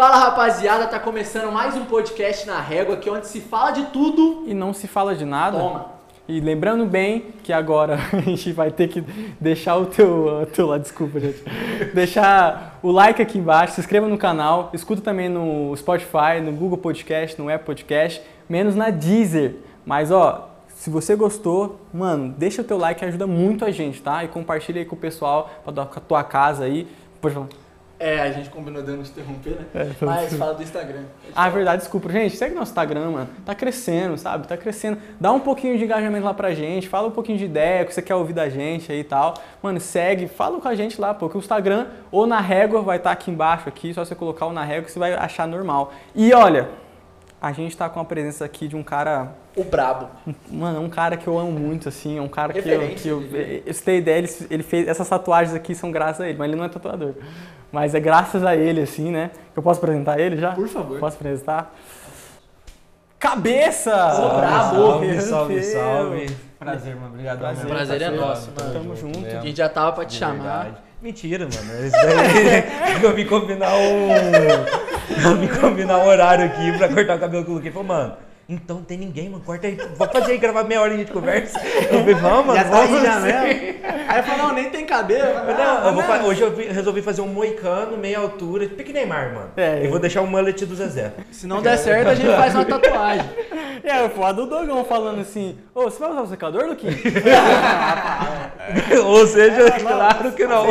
Fala rapaziada, tá começando mais um podcast Na Régua, aqui onde se fala de tudo e não se fala de nada. Toma! E lembrando bem que agora a gente vai ter que deixar deixar o like aqui embaixo, se inscreva no canal, escuta também no Spotify, no Google Podcast, no Apple Podcast, menos na Deezer. Mas ó, se você gostou, mano, deixa o teu like, ajuda muito a gente, tá? E compartilha aí com o pessoal, pra tua casa aí. Pode falar. É, a gente combinou de não te interromper, né? Mas fala do Instagram. Verdade, desculpa. Gente, segue nosso Instagram, mano. Tá crescendo, sabe? Tá crescendo. Dá um pouquinho de engajamento lá pra gente. Fala um pouquinho de ideia, o que você quer ouvir da gente aí e tal. Mano, segue. Fala com a gente lá, pô. Que o Instagram ou Na Régua vai estar aqui embaixo, aqui. Só você colocar o Na Régua que você vai achar normal. E olha, a gente tá com a presença aqui de um cara... O brabo. Mano, é um cara que eu amo muito, assim. É um cara que eu você tem ideia, ele fez... Essas tatuagens aqui são graças a ele, mas ele não é tatuador. Mas é graças a ele, assim, né? Eu posso apresentar ele já? Por favor. Posso apresentar? Cabeça! Salve, salve, salve. Prazer, mano. Obrigado. Prazer é nosso, mano. Tamo junto. A gente já tava pra te chamar. Mentira, mano. Isso daí eu vim combinar o horário aqui pra cortar o cabelo que eu coloquei. Falei, mano, então não tem ninguém, mano. Corta aí. Vou fazer aí, gravar meia hora e a gente conversa. Eu falei, vamos, mano. Já tá aí já mesmo. Aí eu falei, não, nem tem cabelo. Hoje eu resolvi fazer um moicano, meia altura, pique Neymar, mano. É, eu vou deixar o mullet do Zezé. Se não der certo, a gente faz uma tatuagem. É, eu falo do Dogão falando assim, ô, você vai usar o secador, Luquinho? Ou seja, claro que não.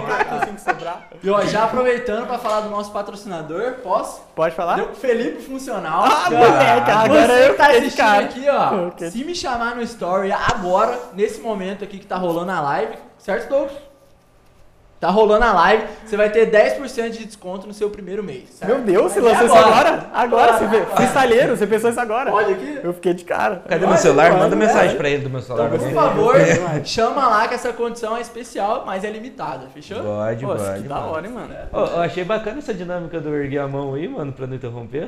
E ó, já aproveitando pra falar do nosso patrocinador, posso? Pode falar? Deu Felipe Funcional. Ah, moleque, agora eu tá assistindo aqui, ó. Okay. Se me chamar no story agora, nesse momento aqui que tá rolando a live, certo, Douglas? Tá rolando a live, você vai ter 10% de desconto no seu primeiro mês. Certo? Meu Deus, você lançou isso agora? Agora, freestyleiro, você pensou isso agora? Olha aqui. Eu fiquei de cara. Cadê meu celular? Manda mensagem pra ele do meu celular. Então, por favor, chama lá que essa condição é especial, mas é limitada, fechou? Pode. Da hora, hein, mano. Eu achei bacana essa dinâmica do erguer a mão aí, mano, pra não interromper.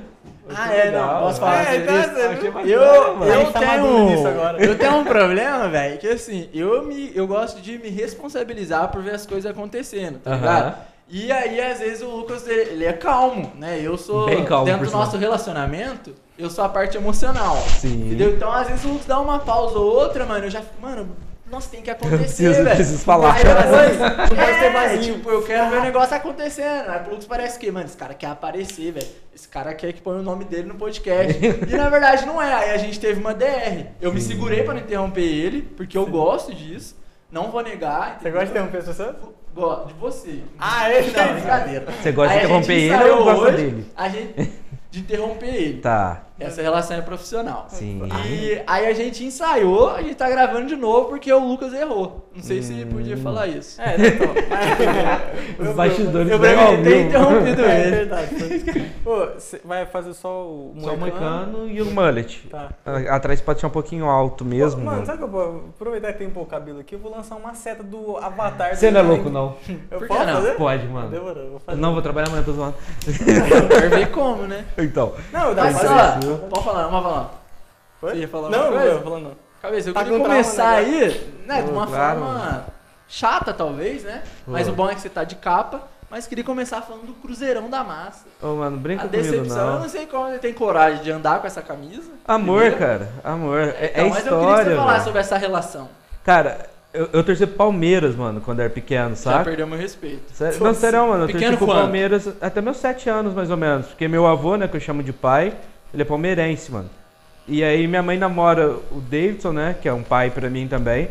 Não, posso falar sobre isso? Eu tenho um problema, velho, que assim, eu gosto de me responsabilizar por ver as coisas acontecerem. Tá ligado? E aí, às vezes, o Lucas, ele é calmo, né? Eu sou, dentro do nosso relacionamento, eu sou a parte emocional. Sim. Entendeu? Então, às vezes, o Lucas dá uma pausa ou outra, mano, eu já fico, mano, nossa, tem que acontecer, velho. Preciso falar. Aí, tipo, eu quero ver o negócio acontecendo. Aí, o Lucas parece que, mano, esse cara quer aparecer, velho. Esse cara quer que põe o nome dele no podcast. E, na verdade, não é. Aí, a gente teve uma DR. Eu me segurei pra não interromper ele, porque eu gosto disso. Não vou negar. Entendeu? Você gosta de interromper as pessoas? Gosto de você. Ah, é? Não, brincadeira. Você gosta de interromper ele ou gosta dele? A gente de interromper ele. Tá. Essa relação é profissional. Sim. E aí a gente ensaiou, a gente tá gravando de novo porque o Lucas errou. Não sei se ele podia falar isso. É, então. Os bastidores do Eu ter interrompido ele. É verdade. Pô, você vai fazer só o moicano e o mullet. Tá. Atrás pode ser um pouquinho alto mesmo. Pô, mano, sabe que eu vou aproveitar que tem um pouco cabelo aqui? Eu vou lançar uma seta do avatar. Você não é louco, não. Eu posso fazer? Pode, mano. Demorou, vou fazer. Não, vou trabalhar amanhã, tô zoando. Quero ver como, né? Então. Não, dá pra fazer. Pode falar, vamos falar. Você ia falar uma coisa? Não, falando. Cabeça, eu queria começar aí, né, de uma forma chata talvez, né? Mas o bom é que você tá de capa, mas queria começar falando do Cruzeirão da Massa. Ô, mano, brinca comigo, não. A decepção, eu não sei como ele tem coragem de andar com essa camisa. Amor, cara, amor. É história, mas eu queria que você falasse sobre essa relação. Cara, eu torci pro Palmeiras, mano, quando era pequeno, sabe? Já perdeu meu respeito. Não, sério, mano, eu torci pro Palmeiras até meus 7 anos, mais ou menos. Porque meu avô, né, que eu chamo de pai... Ele é palmeirense, mano. E aí minha mãe namora o Davidson, né? Que é um pai pra mim também.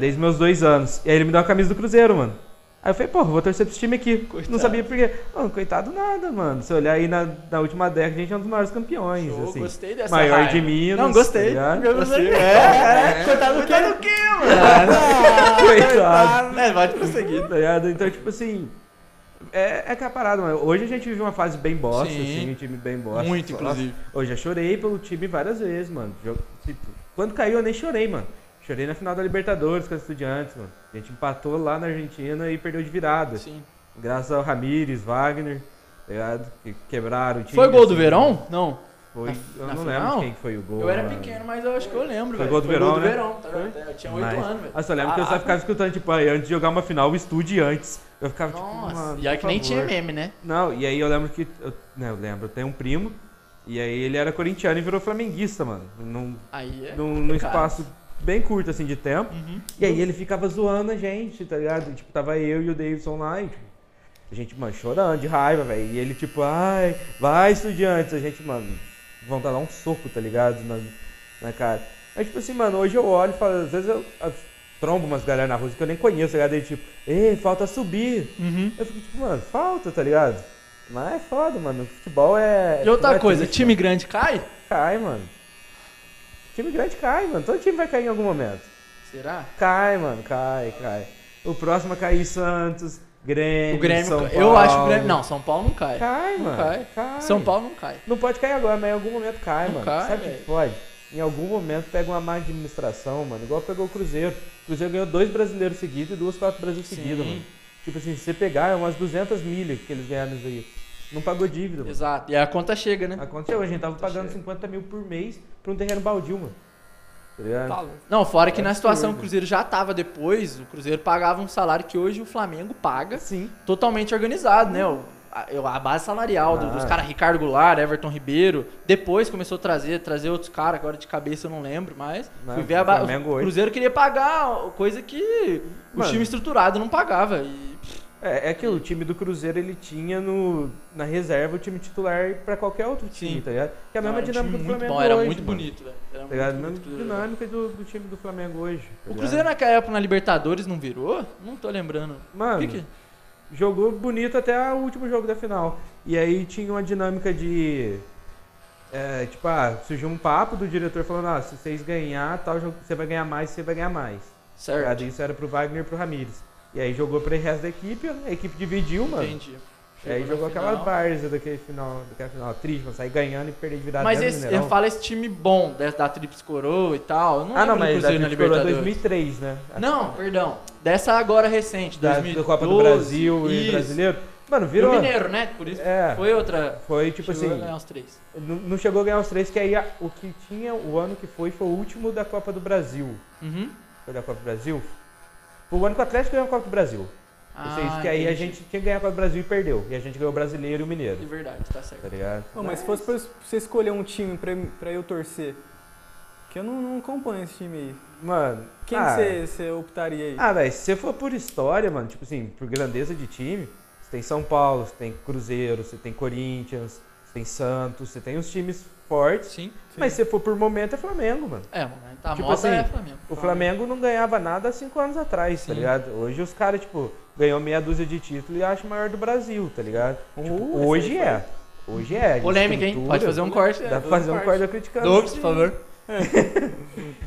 Desde meus 2 anos. E aí ele me deu a camisa do Cruzeiro, mano. Aí eu falei, pô, vou torcer pra esse time aqui. Coitado. Não sabia por quê. Mano, coitado nada, mano. Se olhar aí na última década, a gente é um dos maiores campeões. Eu assim. Gostei dessa maior raiva. De Minas. Não, gostei. Gostei. Coitado do quê, mano? Coitado. Pode prosseguir. Então, tipo assim... É que é a parada, mano. Hoje a gente vive uma fase bem bosta, assim, um time bem bosta. Muito, inclusive. Eu já chorei pelo time várias vezes, mano. Tipo, quando caiu eu nem chorei, mano. Chorei na final da Libertadores com os Estudiantes, mano. A gente empatou lá na Argentina e perdeu de virada. Sim. Graças ao Ramírez, Wagner, tá ligado? Que quebraram o time. Foi gol do Verón? Não. Foi, eu não lembro quem foi o gol. Eu era pequeno, mas eu acho que eu lembro, velho. Foi gol do Verón, tá? Eu tinha 8 anos, velho. Nossa, eu lembro que eu só ficava escutando, tipo, antes de jogar uma final, o Estudiantes. Eu ficava tipo, mano, e olha que nem tinha meme, né? Não, e aí eu lembro que... Eu tenho um primo, e aí ele era corintiano e virou flamenguista, mano. Num espaço bem curto, assim, de tempo. Uhum. E aí ele ficava zoando a gente, tá ligado? Tipo, tava eu e o Davidson lá, e tipo, a gente, mano, chorando de raiva, velho. E ele, tipo, ai, vai, Estudiantes. A gente, mano, vão dar um soco, tá ligado? Na cara. Mas, tipo assim, mano, hoje eu olho e falo, às vezes eu trombo umas galera na rua que eu nem conheço, tá ligado? E tipo, ei, falta subir. Uhum. Eu fico, tipo, mano, falta, tá ligado? Mas é foda, mano. Futebol é... E outra coisa, triste, time grande cai? Cai, mano. Time grande cai, mano. Todo time vai cair em algum momento. Será? Cai, mano, cai. O próximo a cair Santos... Grêmio, São Paulo. Eu acho que o Grêmio... Não, São Paulo não cai. Cai, mano. São Paulo não cai. Não pode cair agora, mas em algum momento cai, não mano. Cai, sabe o que pode? Em algum momento pega uma má administração, mano. Igual pegou o Cruzeiro. O Cruzeiro ganhou 2 brasileiros seguidos e 2 Copas Brasil seguidas, mano. Tipo assim, se você pegar, é umas 200 milhas que eles ganharam isso aí. Não pagou dívida, mano. Exato. E a conta chega, né? A conta chega. A gente tava pagando chega. 50 mil por mês pra um terreno baldio, mano. Não, fora que na situação que o Cruzeiro já tava depois, o Cruzeiro pagava um salário que hoje o Flamengo paga. Sim. Totalmente organizado, né? A base salarial dos caras, Ricardo Goulart, Everton Ribeiro, depois começou a trazer outros caras, agora de cabeça eu não lembro, mas fui ver o Cruzeiro queria pagar coisa que o time estruturado não pagava. É que o time do Cruzeiro, ele tinha na reserva o time titular pra qualquer outro time, sim, tá ligado? Que é a mesma dinâmica do Flamengo hoje. Era muito bonito, velho. Era muito bonito. A mesma dinâmica do time do Flamengo hoje. Tá o Cruzeiro naquela época na Libertadores não virou? Não tô lembrando. Mano, jogou bonito até o último jogo da final. E aí tinha uma dinâmica de... surgiu um papo do diretor falando, se vocês ganhar tal jogo, você vai ganhar mais. Certo. Isso era pro Wagner e pro Ramírez. E aí jogou para o resto da equipe, a equipe dividiu, mano. Entendi. E aí jogou aquela várzea daquela final. Triste, mano, sair ganhando e perder de virada. Mas eu falo esse time bom, da Tríplice Coroa e tal. Não, mas da Tríplice Coroa 2003, né? Não, perdão. Dessa agora recente, 2012. Da Copa do Brasil e Brasileiro. Mano, virou... Do Mineiro, né? Por isso foi outra... Foi tipo assim... Chegou a ganhar os 3. Não chegou a ganhar os 3, que aí o que tinha o ano que foi o último da Copa do Brasil. Uhum. Foi da Copa do Brasil? O ano que o Atlético ganhou a Copa do Brasil. Que aí a gente tinha que ganhar a Copa do Brasil e perdeu. E a gente ganhou o Brasileiro e o Mineiro. De verdade, tá certo. Tá ligado? Pô, mas se fosse pra você escolher um time pra eu torcer, que eu não acompanho esse time aí. Mano... Quem você optaria aí? Velho, se você for por história, mano, tipo assim, por grandeza de time, você tem São Paulo, você tem Cruzeiro, você tem Corinthians, você tem Santos, você tem os times fortes. Sim. Mas se for por momento, é Flamengo, mano. Tá, tipo assim, o Flamengo não ganhava nada há 5 anos atrás, tá ligado? Hoje os caras, tipo, ganhou meia dúzia de títulos e acha o maior do Brasil, tá ligado? Tipo, hoje é. Polêmica, hein? Pode fazer um corte. Dá pra fazer um corte criticando. Dops, por favor.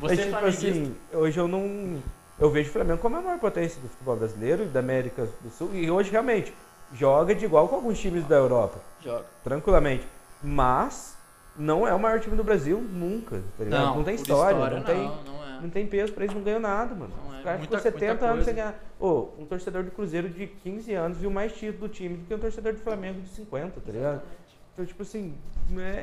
Você tipo assim, hoje eu não... Eu vejo o Flamengo como a maior potência do futebol brasileiro, da América do Sul, e hoje realmente joga de igual com alguns times da Europa. Joga. Tranquilamente. Mas... Não é o maior time do Brasil nunca, tá ligado? Não tem história, não tem peso pra eles, não ganham nada, mano. Os caras ficam 70 anos sem ganhar. Um torcedor do Cruzeiro de 15 anos viu mais título do time do que um torcedor do Flamengo de 50, tá ligado? Então, tipo assim,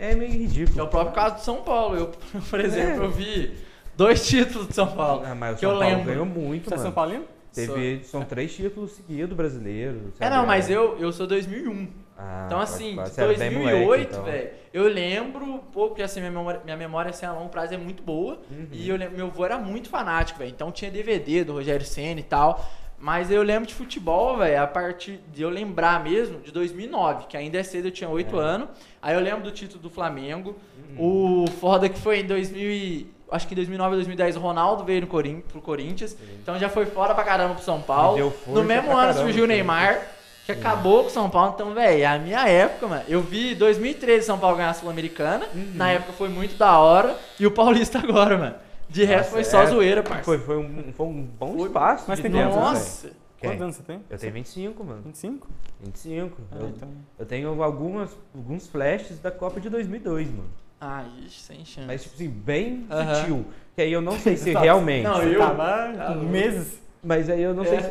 é meio ridículo. É o próprio caso do São Paulo. Eu por exemplo, eu vi 2 títulos do São Paulo. Mas o São Paulo ganhou muito, mano. São Paulino? Teve, são 3 títulos seguidos brasileiros. Não, mas eu sou 2001. Então assim, de 2008, velho, eu lembro, porque assim, minha memória assim, a longo prazo é muito boa, e eu lembro, meu avô era muito fanático, velho, então tinha DVD do Rogério Ceni e tal, mas eu lembro de futebol, velho, a partir de eu lembrar mesmo, de 2009, que ainda é cedo, eu tinha 8 anos, aí eu lembro do título do Flamengo, o foda que foi em 2009 ou 2010, o Ronaldo veio pro Corinthians, então já foi fora pra caramba pro São Paulo, no mesmo ano surgiu o Neymar, que acabou com o São Paulo, então, velho, a minha época, mano, eu vi 2013 São Paulo ganhar a Sul-Americana, na época foi muito da hora, e o Paulista agora, mano, de resto foi só zoeira, parceiro. Foi um bom espaço. Mas tem nossa! Quantos anos você tem? Eu tenho 25, mano. 25. Eu tenho alguns flashes da Copa de 2002, mano. Ixi, sem chance. Mas, tipo assim, bem sutil, que aí eu não sei se realmente... Não, eu... Tava meses. Mas aí eu não sei se...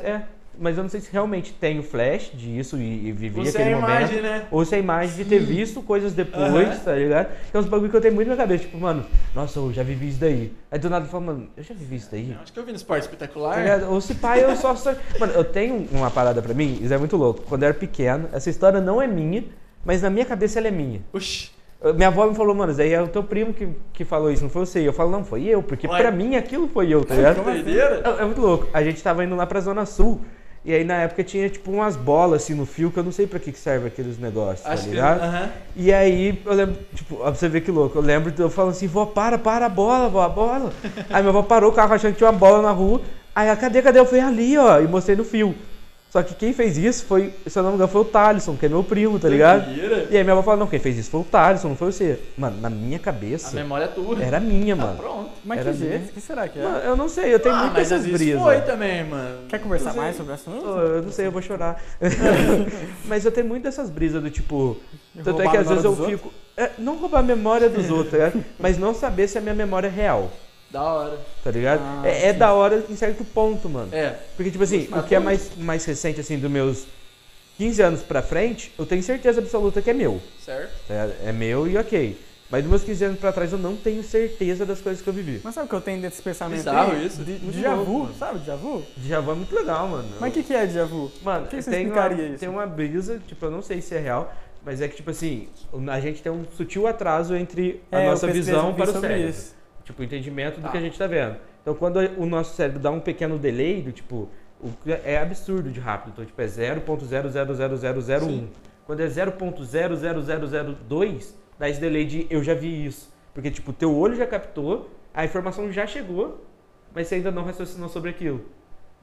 mas eu não sei se realmente tem o flash disso e vivi aquele momento. Imagem, né? Ou se é a imagem de ter visto coisas depois, tá ligado? Que é uns bagulho que eu tenho muito na cabeça, tipo, mano, nossa, eu já vivi isso daí. Aí do nada eu falo, mano, eu já vivi isso daí? Acho que eu vi no Esporte Espetacular. Tá, ou se pai, eu só... Mano, eu tenho uma parada pra mim, isso é muito louco. Quando eu era pequeno, essa história não é minha, mas na minha cabeça ela é minha. Oxi. Minha avó me falou, mano, daí é o teu primo que falou isso, não foi você. Eu falo, não, foi eu, porque pra mim aquilo foi eu, tá ligado? É muito louco. A gente tava indo lá pra Zona Sul, e aí na época tinha tipo umas bolas assim no fio, que eu não sei pra que serve aqueles negócios, tá ligado? E aí eu lembro, tipo, pra você ver que louco, eu lembro, eu falando assim, vó, para a bola, vó, a bola. Aí minha avó parou o carro achando que tinha uma bola na rua, aí ela, cadê? Eu falei, ali, ó, e mostrei no fio. Só que quem fez isso foi, se eu não me engano, foi o Thaleson, que é meu primo, tá ligado? E aí minha avó falou, não, quem fez isso foi o Thaleson, não foi você. Mano, na minha cabeça... A memória é tua. Era minha, mano. Tá pronto. Mas era que será que é? Mano, eu não sei, eu tenho muitas essas brisas. Mas isso foi também, mano. Quer conversar mais sobre o assunto? Eu não sei, eu vou chorar. Mas eu tenho muitas dessas brisas do tipo... Tanto é que às vezes eu fico... Não roubar a memória dos outros, tá ligado? Mas não saber se a minha memória é real. Da hora. Tá ligado? É da hora em certo ponto, mano. Porque, tipo assim, o que é mais recente, assim, dos meus 15 anos pra frente, eu tenho certeza absoluta que é meu. Certo. É meu e ok. Mas dos meus 15 anos pra trás eu não tenho certeza das coisas que eu vivi. Mas sabe o que eu tenho desse pensamento aí? Isso. Déjà vu, sabe? Déjà vu? Déjà vu é muito legal, mano. Mas o que é déjà vu? Mano, que você explicaria isso? Tem uma brisa, tipo, eu não sei se é real, mas é que, tipo assim, a gente tem um sutil atraso entre a nossa visão para o cérebro. Tipo, o entendimento do que a gente tá vendo. Então, quando o nosso cérebro dá um pequeno delay, do tipo, é absurdo de rápido. Então, tipo, é 0.000001. Sim. Quando é 0.00002, dá esse delay de eu já vi isso. Porque, tipo, teu olho já captou, a informação já chegou, mas você ainda não raciocinou sobre aquilo.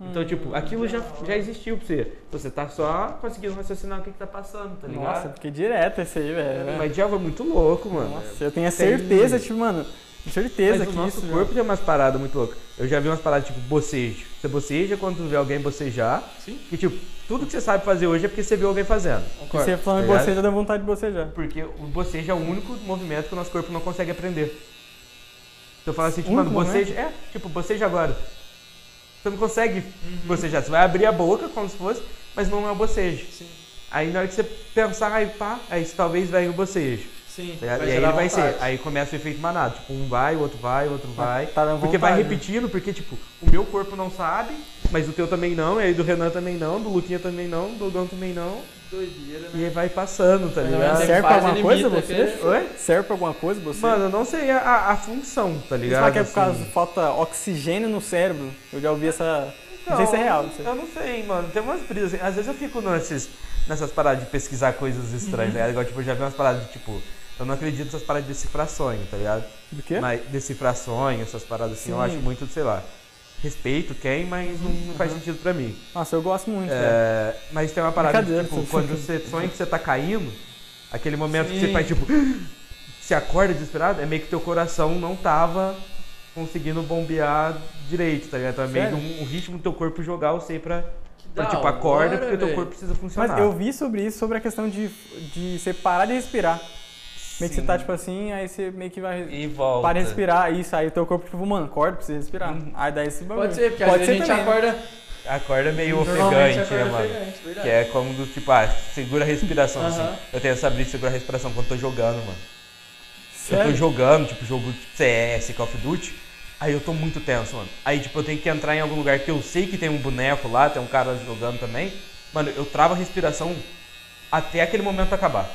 Então, tipo, aquilo já existiu pra você. Você tá só conseguindo raciocinar o que tá passando, tá ligado? Nossa, porque direto esse aí, velho. Mas já foi muito louco, mano. Nossa, eu tenho a certeza, tipo, mano... certeza mas que o nosso corpo tem umas paradas muito loucas. Eu já vi umas paradas tipo bocejo. Você boceja quando tu vê alguém bocejar. Sim. E tipo, tudo que você sabe fazer hoje é porque você viu alguém fazendo. Porque você falando em boceja, dá vontade de bocejar. Porque o bocejo é o único movimento que o nosso corpo não consegue aprender. Se eu falar assim, tipo, mano, boceja... Né? Tipo, boceja agora. Você não consegue bocejar. Você vai abrir a boca como se fosse, mas não é o bocejo. Sim. Aí na hora que você pensar, aí pá, aí talvez venha o bocejo. Sim, e aí ele vai ser, aí começa o efeito manado, tipo, um vai, o outro vai, o outro vai, porque vai repetindo, porque tipo, o meu corpo não sabe, mas o teu também não, e aí do Renan também não, do Luquinha também não, do Dogão também não. Doideira, né? E aí vai passando, tá ligado? Serve pra alguma coisa você? Oi? Serve pra alguma coisa você? Mano, eu não sei a função, tá ligado? Será que é por causa de falta oxigênio no cérebro? Eu já ouvi essa... Não sei se é real. Eu não sei, mano, tem umas brisas, assim, às vezes eu fico nessas paradas de pesquisar coisas estranhas, tá ligado? Igual, tipo, eu já vi umas paradas de tipo... Eu não acredito nessas paradas de decifrar sonho, tá ligado? Do quê? Mas decifrar sonho, essas paradas assim, eu acho muito, sei lá, respeito quem, mas não faz sentido pra mim. Nossa, eu gosto muito, né? Mas tem uma parada, tipo, quando você sonha que você tá caindo, aquele momento que você faz, tipo, se acorda desesperado, é meio que teu coração não tava conseguindo bombear direito, tá ligado? Então é meio que um ritmo do teu corpo jogar, eu sei, pra... tipo, acorda porque teu corpo precisa funcionar. Mas eu vi sobre isso, sobre a questão de você parar de respirar. Meio que você tá tipo assim, aí você meio que vai e volta. Para respirar, isso, aí o teu corpo tipo, mano, acorda, precisa respirar. Aí dá esse bagulho. Pode ser, porque às vezes a gente também, acorda meio ofegante, né, mano? Ofegante, que é como do tipo, segura a respiração, assim. Eu tenho essa brisa de segurar a respiração quando tô jogando, mano. Sério? Eu tô jogando, tipo, jogo CS, Call of Duty. Aí eu tô muito tenso, mano. Aí, tipo, eu tenho que entrar em algum lugar que eu sei que tem um boneco lá, tem um cara jogando também. Mano, eu travo a respiração até aquele momento acabar.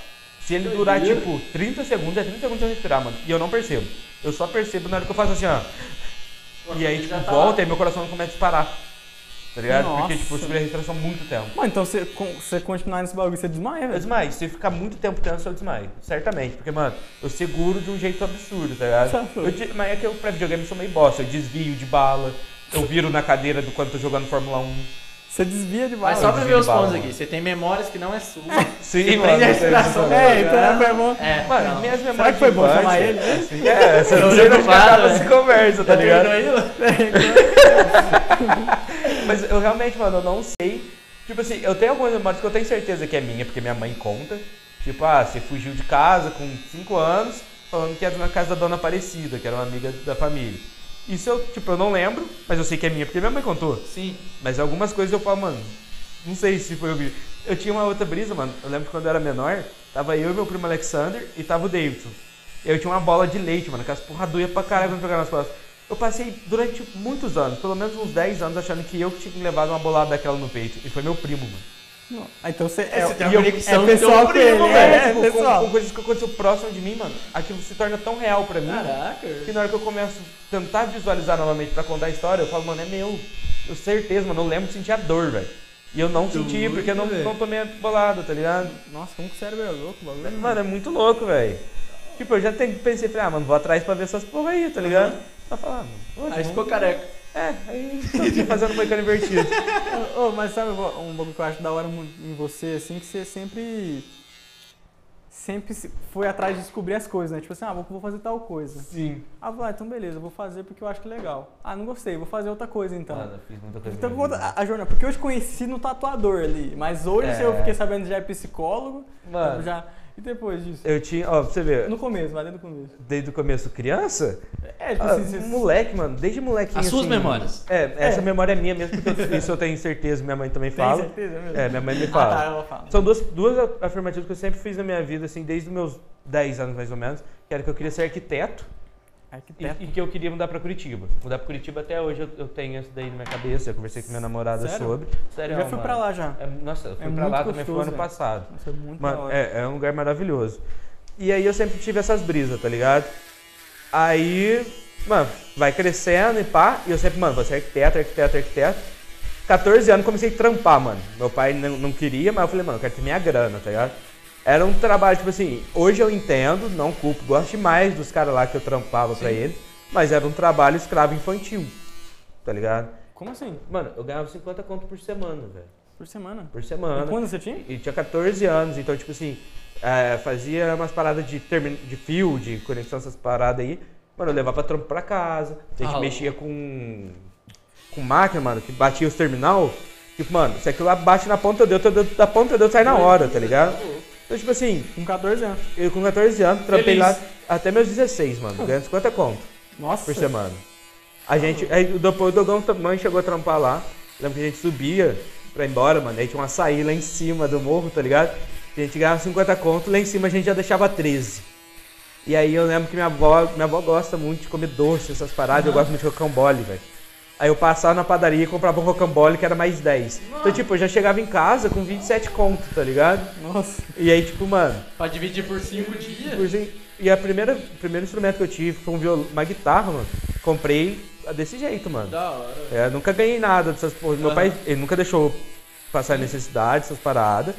Se ele durar, tipo, 30 segundos, é 30 segundos eu respirar, mano. E eu não percebo. Eu só percebo na hora que eu faço assim, ó. E aí, tipo, volta e meu coração começa a disparar. Tá ligado? Nossa. Porque, tipo, eu segurei a respiração muito tempo. Mano, então você continuar nesse bagulho, você desmaia, velho? Eu desmaio. Se eu ficar muito tempo tenso, eu desmaio. Certamente. Porque, mano, eu seguro de um jeito absurdo, tá ligado? Mas é que eu, pra videogame, sou meio bosta. Eu desvio de bala. Eu viro na cadeira do quando tô jogando Fórmula 1. Você desvia de bala. Mas só pra ver os pontos aqui. Você tem memórias que não é sua. Sim, você prende a respiração. Então foi bom. Mano, não. Minhas memórias. Será que foi bom chamar ele? Assim? Você não sei no fala, se conversa, tá ligado? Mas eu realmente, mano, eu não sei. Tipo assim, eu tenho algumas memórias que eu tenho certeza que é minha, porque minha mãe conta. Tipo, você fugiu de casa com 5 anos, falando que era na casa da dona Aparecida, que era uma amiga da família. Isso eu, tipo, eu não lembro, mas eu sei que é minha, porque minha mãe contou. Sim. Mas algumas coisas eu falo, mano, Não sei se foi o vídeo. Eu tinha uma outra brisa, mano. Eu lembro que quando eu era menor, tava eu e meu primo Alexander e tava o Davidson. Eu tinha uma bola de leite, mano, que as porra doía pra caralho quando pegava nas costas. Eu passei durante muitos anos, pelo menos uns 10 anos, achando que eu que tinha levado uma bolada daquela no peito. E foi meu primo, mano. Não. Ah, então você é uma pessoal com ele, velho. Tipo, com coisas que aconteceu próximo de mim, mano, aquilo se torna tão real pra mim. Caraca. Que na hora que eu começo a tentar visualizar novamente pra contar a história, eu falo, mano, é meu. Eu certeza, mano, eu lembro de sentir a dor, velho. E eu não senti, porque eu não tomei a bolada, tá ligado? Nossa, como que o cérebro é louco, bagulho. Mano, mano, é muito louco, velho. Tipo, eu já pensei, falei, ah, mano, vou atrás pra ver essas porra aí, tá ligado? Tá falando. Aí ficou careca. É, aí tô fazendo moicano invertido. Oh, mas sabe um bagulho que eu acho da hora em você, assim, que você sempre foi atrás de descobrir as coisas, né? Tipo assim, ah, vou fazer tal coisa. Sim. Ah, então beleza, vou fazer porque eu acho que é legal. Ah, não gostei, vou fazer outra coisa então. Ah, fiz muita coisa. Então, a jornada, porque eu te conheci no tatuador ali, mas hoje eu fiquei sabendo que já é psicólogo. Mano. Já... E depois disso? Eu tinha, ó, pra você ver. No começo, mas desde o começo. Desde o começo, criança? É, tipo assim. Moleque, mano, desde molequinho. As suas memórias? É, essa memória é minha mesmo, porque isso eu tenho certeza, minha mãe também fala. Tem certeza mesmo? É, minha mãe me fala. Ah, tá, ela fala. São duas afirmativas que eu sempre fiz na minha vida, assim, desde os meus 10 anos mais ou menos, que era que eu queria ser arquiteto. E que eu queria mudar pra Curitiba. Mudar pra Curitiba até hoje eu tenho isso daí na minha cabeça. Eu conversei com minha namorada sobre. Sério, eu já fui pra lá já. Nossa, eu fui pra lá também, foi ano passado. Nossa, é muito legal. É um lugar maravilhoso. E aí eu sempre tive essas brisas, tá ligado? Aí, mano, vai crescendo e pá. E eu sempre, mano, vou ser arquiteto. 14 anos comecei a trampar, mano. Meu pai não queria, mas eu falei, mano, eu quero ter minha grana, tá ligado? Era um trabalho, tipo assim, hoje eu entendo, não culpo, gosto demais dos caras lá que eu trampava pra eles, mas era um trabalho escravo infantil, tá ligado? Como assim? Mano, eu ganhava 50 conto por semana, velho. Por semana? Por semana. E quando você tinha? E tinha 14 anos, então, tipo assim, fazia umas paradas de fio, de conexão, essas paradas aí. Mano, eu levava trampo pra casa, a gente mexia com máquina, mano, que batia os terminal. Tipo, mano, se aquilo lá bate na ponta do dedo, da ponta do dedo sai na hora, tá ligado? Então, tipo assim... Com 14 anos. Eu com 14 anos, trampei lá até meus 16, mano. Ganhando 50 conto. Nossa. Por semana. A gente... Aí, depois o Dogão também chegou a trampar lá. Lembro que a gente subia pra ir embora, mano. Aí tinha uma açaí lá em cima do morro, tá ligado? A gente ganhava 50 conto. Lá em cima a gente já deixava 13. E aí eu lembro que minha avó gosta muito de comer doce, essas paradas. Uhum. Eu gosto muito de rocambole, velho. Aí eu passava na padaria e comprava um rocambole que era mais 10. Nossa. Então, tipo, eu já chegava em casa com 27 conto, tá ligado? Nossa. E aí, tipo, mano... Pra dividir por 5 dias? Por 5... E o primeiro instrumento que eu tive foi uma guitarra, mano. Comprei desse jeito, mano. Da hora. É, nunca ganhei nada dessas porra. Meu pai, ele nunca deixou passar necessidade, essas paradas.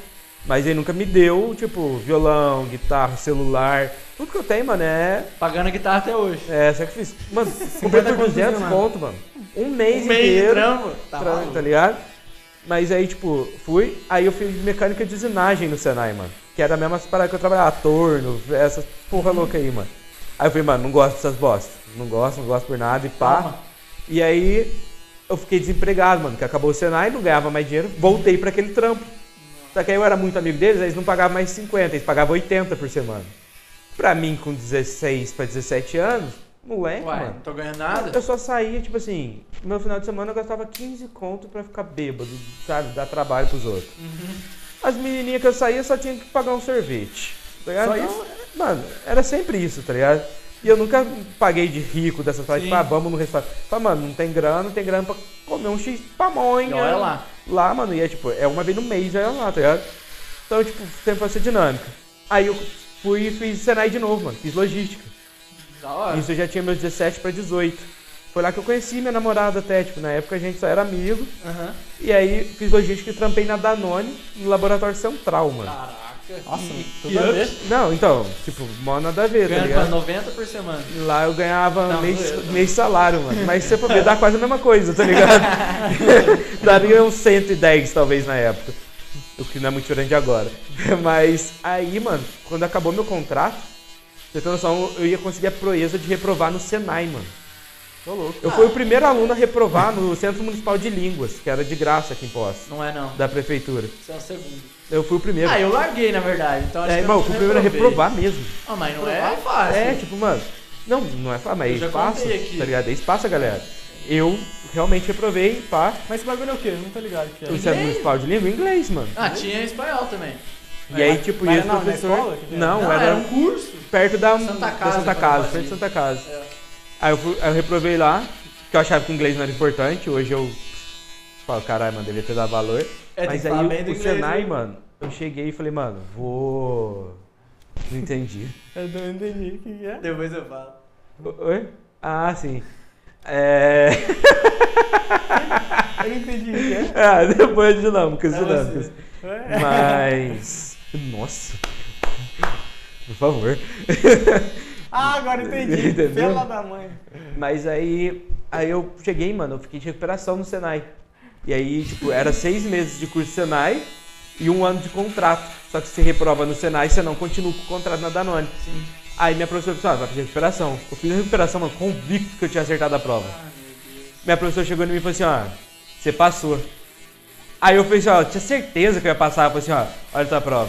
Mas ele nunca me deu, tipo, violão, guitarra, celular. Tudo que eu tenho, mano, é... Pagando a guitarra até hoje. É, só que fiz. Mano, comprei por 200 conto, mano. Um mês inteiro, tá ligado? Mas aí, tipo, aí eu fiz mecânica de usinagem no SENAI, mano. Que era a mesma parada que eu trabalhava, torno, essas porra louca aí, mano. Aí eu falei, mano, não gosto dessas bostas. Não gosto por nada e pá. Toma. E aí eu fiquei desempregado, mano, que acabou o SENAI, não ganhava mais dinheiro, voltei pra aquele trampo. Só que aí eu era muito amigo deles, aí eles não pagavam mais 50, eles pagavam 80 por semana. Pra mim, com 16 pra 17 anos... Moleque, uai, mano. Não tô ganhando nada. Eu só saía, tipo assim, no meu final de semana eu gastava 15 conto pra ficar bêbado, sabe? Dar trabalho pros outros. Uhum. As menininhas que eu saía só tinha que pagar um sorvete. Tá ligado? Só isso? Mano, era sempre isso, tá ligado? E eu nunca paguei de rico dessas coisas, tipo, vamos no restaurante. Falei, mano, não tem grana pra comer um x pamonha. Não era lá. Lá, mano, ia tipo, uma vez no mês já era lá, tá ligado? Então, tipo, sempre vai ser dinâmica. Aí eu fui e fiz SENAI de novo, mano, fiz logística. Isso eu já tinha meus 17 pra 18. Foi lá que eu conheci minha namorada até, tipo, na época a gente só era amigo. Uhum. E aí fiz logística e trampei na Danone, no laboratório central, mano. Caraca. Nossa, tudo a ver? Não, então, tipo, mó nada a ver, tá ligado? Ganhava 90 por semana. Lá eu ganhava meio salário, mano. Mas se você for ver, dá quase a mesma coisa, tá ligado? Daria uns 110, talvez, na época. O que não é muito grande agora. Mas aí, mano, quando acabou meu contrato, você tem noção, eu ia conseguir a proeza de reprovar no SENAI, mano. Tô louco. Eu fui o primeiro aluno a reprovar no Centro Municipal de Línguas, que era de graça aqui em Poços. Não é, não. Da prefeitura. Você é o segundo. Eu fui o primeiro. Ah, eu larguei, na verdade. Então, acho que eu fui o primeiro a reprovar mesmo. Ah, mas não é fácil. É, tipo, mano... Não é fácil, mas é espaço, tá ligado? É espaço, galera. eu realmente reprovei, pá. Mas esse bagulho é o quê? Eu não tô ligado. Que é. O Centro Municipal de Língua? Inglês, mano. Ah, tinha espanhol também. E aí, tipo, isso o professor... Não, era um curso. Perto da Santa Casa. Frente de Santa Casa. É. Aí eu reprovei lá, que eu achava que o inglês não era importante. Hoje eu falo, caralho, mano, devia ter dado valor. É, mas aí o Senai, mano, eu cheguei e falei, mano, vou... Não entendi. Eu não entendi o que é. Depois eu falo. Oi? Ah, sim. É... Eu não entendi o que é. Ah, depois dinâmicas. É. Mas... Nossa. Por favor. Ah, agora entendi. Entendeu? Pela da mãe. Mas aí eu cheguei, mano, eu fiquei de recuperação no Senai. E aí, tipo, era 6 meses de curso Senai e 1 ano de contrato. Só que se reprova no Senai, você não continua com o contrato na Danone. Sim. Aí minha professora falou, vai fazer recuperação. Eu fiz a recuperação, mano, convicto que eu tinha acertado a prova. Ah, minha professora chegou em mim e falou assim, você passou. Aí eu falei assim, eu tinha certeza que eu ia passar. Eu falei assim, olha a tua prova.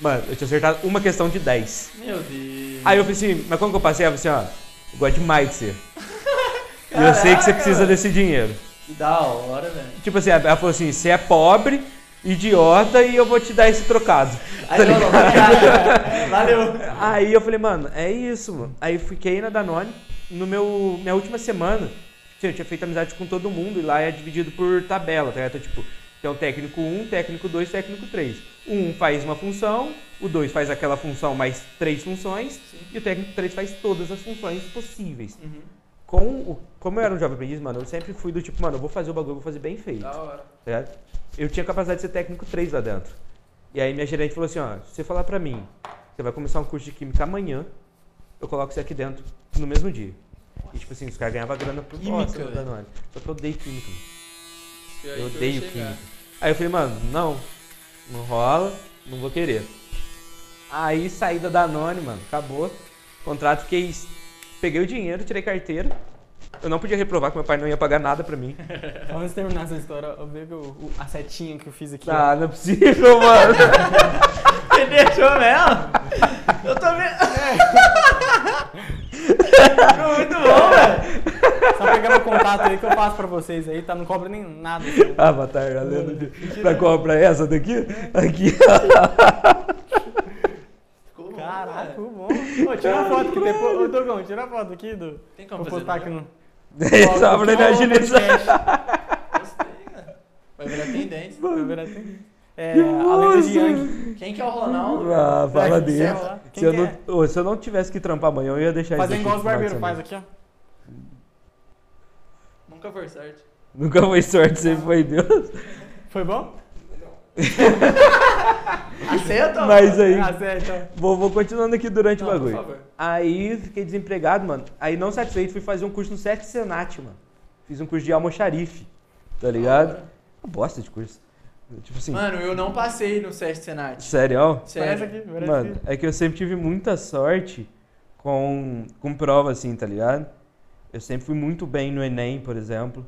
Mano, eu tinha acertado uma questão de 10. Meu Deus. Aí eu falei assim, mas como que eu passei? Ela falou assim, eu gosto demais de você. E eu sei que você precisa desse dinheiro. Que da hora, velho. Tipo assim, ela falou assim, você é pobre, idiota, e eu vou te dar esse trocado. Aí, tá não, valeu. Aí eu falei, mano, é isso, mano. Aí eu fiquei na Danone, no minha última semana, eu tinha feito amizade com todo mundo, e lá é dividido por tabela, tá ligado? Tipo, então técnico 1, técnico 2, técnico 3. O 1 faz uma função, o 2 faz aquela função mais 3 funções, sim, e o técnico 3 faz todas as funções possíveis. Uhum. Como eu era um jovem aprendiz, mano, eu sempre fui do tipo, mano, eu vou fazer o bagulho, eu vou fazer bem feito. Da hora. Tá? Eu tinha capacidade de ser técnico 3 lá dentro. E aí minha gerente falou assim, se você falar pra mim, você vai começar um curso de química amanhã, eu coloco você aqui dentro no mesmo dia. E tipo assim, os caras ganhavam grana por química, mano. Só que eu odeio química, mano. Eu odeio química. Aí eu falei, mano, não rola, não vou querer. Aí saí da Danone, mano, acabou. Contrato, fiquei... Peguei o dinheiro, tirei carteira. Eu não podia reprovar que meu pai não ia pagar nada pra mim. Antes de terminar essa história, eu vi a setinha que eu fiz aqui. Ah, não é possível, mano. Você deixou mesmo? Eu tô vendo... Ficou muito bom, velho. Só pegar meu contato aí que eu passo pra vocês aí, tá? Não cobra nem nada. Assim. Ah, boa tarde, galera. Pra comprar essa daqui? Aqui, ó. Caraca, ficou bom. Pô, tira uma foto aqui depois. Ô, Dogão, tira a foto aqui, do. Tem como vou fazer, postar aqui no... Só pra imaginar isso. Gostei, cara. Vai virar tendência. Vai virar tendência. É, além de Yang. Quem que é o Ronaldo? Ah, fala dele. Se eu não tivesse que trampar amanhã, eu ia deixar isso. Fazendo igual os barbeiros, faz aqui, ó. Nunca foi sorte. Nunca foi sorte, sempre foi Deus. Foi bom? Acerta? Mas aí. Acerta. Vou continuando aqui durante o bagulho. Por favor. Aí fiquei desempregado, mano. Aí não satisfeito, fui fazer um curso no Senat, mano. Fiz um curso de almoxarife. Tá ligado? Uma bosta de curso. Tipo assim, mano, eu não passei no SESC/Senat. Sério? Sério. Mano, é que eu sempre tive muita sorte com prova, assim, tá ligado? Eu sempre fui muito bem no Enem, por exemplo.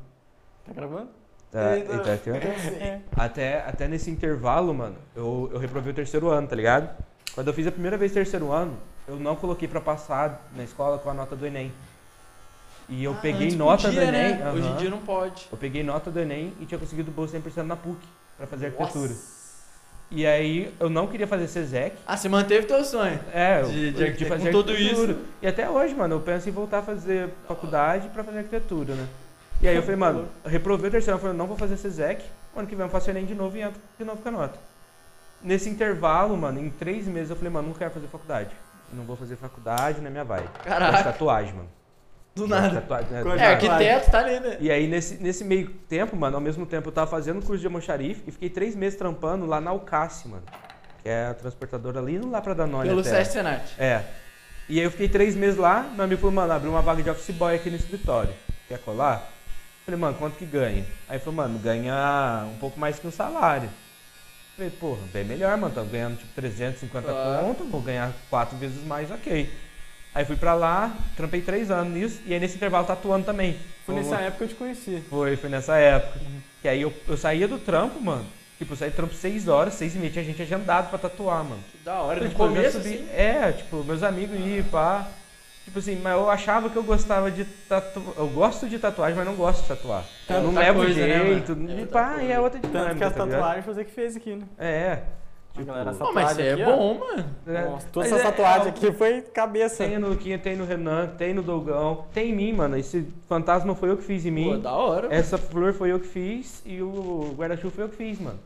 Tá gravando? Tá, tá aqui, ó. Até nesse intervalo, mano, eu reprovei o 3º ano, tá ligado? Quando eu fiz a primeira vez 3º ano, eu não coloquei pra passar na escola com a nota do Enem. E eu peguei nota do Enem. Né? Uhum. Hoje em dia não pode. Eu peguei nota do Enem e tinha conseguido bolsa 100% na PUC. Pra fazer arquitetura. Nossa. E aí, eu não queria fazer SESC. Ah, você manteve teu sonho. É, de fazer tudo isso. E até hoje, mano, eu penso em voltar a fazer faculdade pra fazer arquitetura, né? E aí eu falei, mano, eu reprovei o 3º ano, eu falei, não vou fazer SESC. Ano que vem eu faço Enem de novo e entro de novo com a nota. Nesse intervalo, mano, em 3 meses, eu falei, mano, não quero fazer faculdade. Eu não vou fazer faculdade, não é minha vibe. Caraca. Faz tatuagem, mano. Do nada. É arquiteto, tá ali, né? E aí, nesse meio tempo, mano, ao mesmo tempo eu tava fazendo curso de almoxarife e fiquei 3 meses trampando lá na Alcáce, mano. Que é a transportadora ali, lá pra Danone. Pelo SESC/Senat. É. E aí eu fiquei 3 meses lá, meu amigo falou, mano, abriu uma vaga de office boy aqui no escritório. Quer colar? Eu falei, mano, quanto que ganha? Aí ele falou, mano, ganha um pouco mais que um salário. Eu falei, porra, bem melhor, mano, tá ganhando tipo 350 conto, vou ganhar 4 vezes mais, ok. Aí fui pra lá, trampei 3 anos nisso, e aí nesse intervalo tatuando também. Foi nessa época que eu te conheci. Foi nessa época. Uhum. E aí eu saía do trampo, mano. Tipo, eu saí do trampo 6 horas, 6h30, tinha gente agendado pra tatuar, mano. Que da hora, no começo assim? É, tipo, meus amigos iam, pá. Tipo assim, mas eu achava que eu gostava de tatuagem. Eu gosto de tatuagem, mas não gosto de tatuar. Tanta eu não levo coisa, jeito. Né, e pá, coisa. E é outra dinâmica. Tanto que as tatuagens você que fez aqui, né? É. Tipo, oh, mas isso é bom, mano. É. Nossa, toda essa tatuagem aqui foi cabeça. Tem no Luquinha, tem no Renan, tem no Dogão, tem em mim, mano. Esse fantasma foi eu que fiz em mim. Pô, da hora. Essa flor foi eu que fiz e o guarda-chuva foi eu que fiz, mano.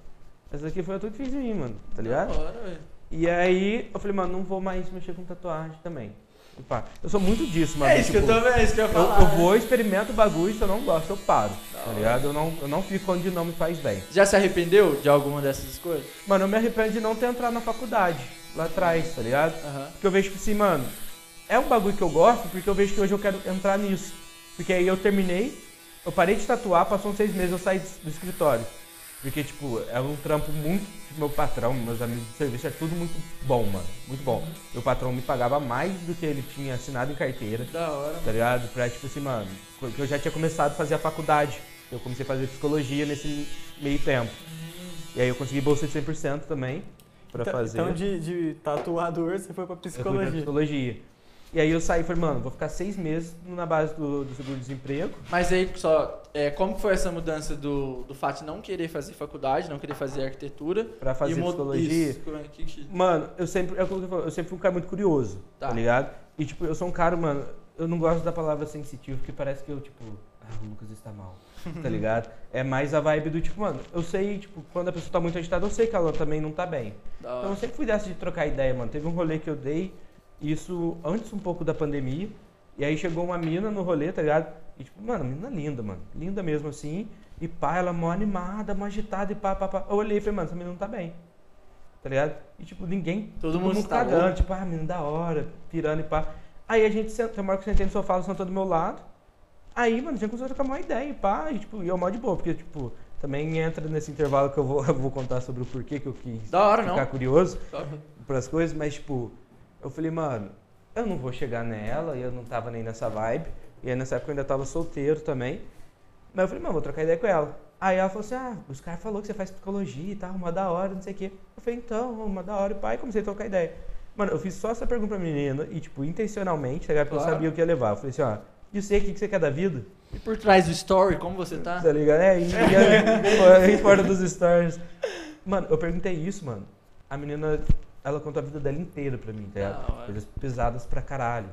Essa aqui foi eu que fiz em mim, mano. Tá ligado? Da hora, velho. E aí eu falei, mano, não vou mais mexer com tatuagem também. Opa, eu sou muito disso, mano. É isso tipo, que eu tô vendo, é isso que eu ia falar. Eu vou, experimento o bagulho, se eu não gosto, eu paro. Tá ligado? Eu não fico onde não me faz bem. Já se arrependeu de alguma dessas coisas? Mano, eu me arrependo de não ter entrado na faculdade lá atrás, tá ligado? Uhum. Porque eu vejo que assim, mano, é um bagulho que eu gosto, porque eu vejo que hoje eu quero entrar nisso. Porque aí eu terminei, eu parei de tatuar, passou uns 6 meses, eu saí do escritório. Porque, tipo, é um trampo muito... Meu patrão, meus amigos de serviço, é tudo muito bom, mano. Muito bom. Meu patrão me pagava mais do que ele tinha assinado em carteira. Da hora, tá ligado? Mano. Pra, tipo assim, mano... Porque eu já tinha começado a fazer a faculdade. Eu comecei a fazer psicologia nesse meio tempo. E aí eu consegui bolsa de 100% também pra fazer. Então, de tatuador, você foi pra psicologia. Eu fui pra psicologia. E aí eu saí e falei, mano, vou ficar 6 meses na base do seguro-desemprego. Mas aí, só, como foi essa mudança do fato de não querer fazer faculdade, não querer fazer arquitetura? Pra fazer psicologia? Isso. Mano, eu sempre fui um cara muito curioso, tá ligado? E, tipo, eu sou um cara, mano, eu não gosto da palavra sensitivo, porque parece que eu, tipo, o Lucas está mal, tá ligado? É mais a vibe do, tipo, mano, eu sei, tipo, quando a pessoa tá muito agitada, eu sei que ela também não tá bem. Então eu sempre fui dessa de trocar ideia, mano. Teve um rolê que eu dei, isso antes um pouco da pandemia, e aí chegou uma mina no rolê, tá ligado? E tipo, mano, mina linda, mano, linda mesmo assim, e pá, ela mó animada, mó agitada, e pá. Eu olhei e falei, mano, essa mina não tá bem, tá ligado? E tipo, ninguém, todo mundo cagando, tipo, ah, mina da hora, pirando e pá. Aí a gente senta, tem uma hora que eu sentei no sofá, ela sentou do meu lado, aí, mano, a gente começou a trocar uma ideia e pá, e tipo, eu mó de boa, porque tipo... Também entra nesse intervalo que eu vou contar sobre o porquê que eu quis ficar curioso pras coisas, mas tipo... Eu falei, mano, eu não vou chegar nela, e eu não tava nem nessa vibe. E aí nessa época eu ainda tava solteiro também. Mas eu falei, mano, vou trocar ideia com ela. Aí ela falou assim, ah, os caras falaram que você faz psicologia e tal, uma da hora, não sei o quê. Eu falei, então, uma da hora, e pá, e comecei a trocar ideia. Mano, eu fiz só essa pergunta pra menina, e tipo, intencionalmente, tá ligado? Porque eu sabia o que ia levar. Eu falei assim, ó, e você, o que você quer da vida? E por trás do story, como você tá? Tá ligado? É, e fora dos stories. Mano, eu perguntei isso, mano. A menina... Ela contou a vida dela inteira pra mim, tá ligado? Coisas pesadas pra caralho,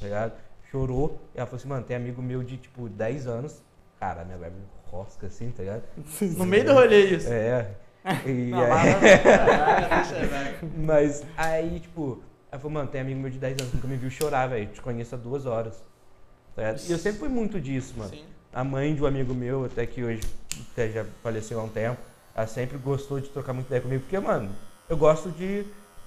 tá ligado? Chorou, e ela falou assim, mano, tem amigo meu de, tipo, 10 anos. Cara, minha barba rosca assim, tá ligado? No meio do rolê isso. É. E não, aí... não. Mas aí, tipo, ela falou, mano, tem amigo meu de 10 anos que nunca me viu chorar, velho. Te conheço há 2 horas. Tá ligado? E eu sempre fui muito disso, mano. Sim. A mãe de um amigo meu, até que hoje até já faleceu há um tempo, ela sempre gostou de trocar muito ideia comigo, porque, mano, eu gosto de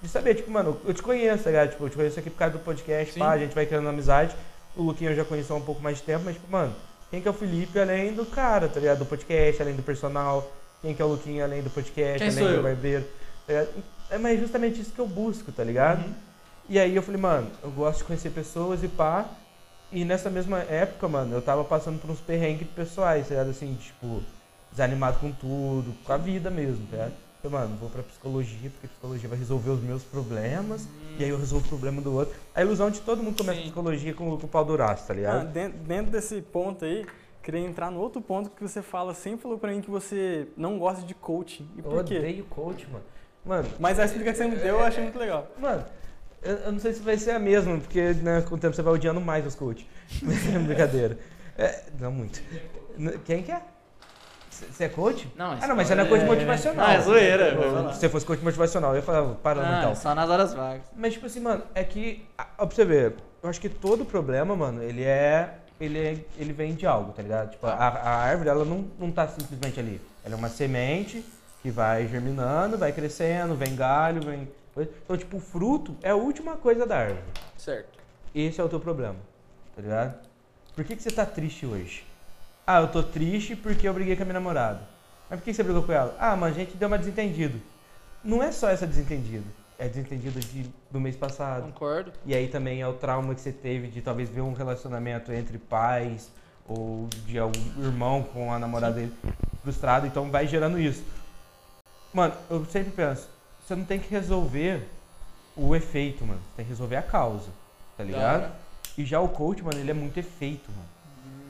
saber, tipo, mano, eu te conheço, tá ligado? Tipo, eu te conheço aqui por causa do podcast, pá, a gente vai criando amizade. O Luquinha eu já conheço há um pouco mais de tempo, mas, tipo, mano, quem que é o Felipe além do cara, tá ligado? Do podcast, além do personal. Quem que é o Luquinha além do podcast, quem além do barbeiro, tá ligado? É, mas é justamente isso que eu busco, tá ligado? Uhum. E aí eu falei, mano, eu gosto de conhecer pessoas e pá. E nessa mesma época, mano, eu tava passando por uns perrengues pessoais, tá ligado? Assim, tipo, desanimado com tudo, com a vida mesmo, tá ligado? Mano, vou pra psicologia, porque psicologia vai resolver os meus problemas, e aí eu resolvo o problema do outro. A ilusão de todo mundo começa a psicologia com o pau duraço, tá ligado? Ah, dentro desse ponto aí, queria entrar no outro ponto que você fala, sempre falou pra mim que você não gosta de coaching. E por quê? Eu odeio coaching, mano. Mas a explicação que você me deu eu achei muito legal. Mano, eu não sei se vai ser a mesma, porque né, com o tempo você vai odiando mais os coaches. Brincadeira. É, não muito. Quem que é? Você é coach? Não, não, mas você não é coach motivacional. Ah, é zoeira. Se você fosse coach motivacional, eu ia falar, parando e tal. Só nas horas vagas. Mas, tipo assim, mano, é que, ó, pra você ver, eu acho que todo problema, mano, ele vem de algo, tá ligado? Tipo, a árvore, ela não tá simplesmente ali. Ela é uma semente que vai germinando, vai crescendo, vem galho, vem... Então, tipo, o fruto é a última coisa da árvore. Certo. Esse é o teu problema, tá ligado? Por que você tá triste hoje? Ah, eu tô triste porque eu briguei com a minha namorada. Mas por que você brigou com ela? Ah, mas a gente deu uma desentendida. Não é só essa desentendida. É a desentendida do mês passado. Concordo. E aí também é o trauma que você teve de talvez ver um relacionamento entre pais ou de algum irmão com a namorada dele frustrado. Então vai gerando isso. Mano, eu sempre penso, você não tem que resolver o efeito, mano. Você tem que resolver a causa, tá ligado? Claro. E já o coach, mano, ele é muito efeito, mano.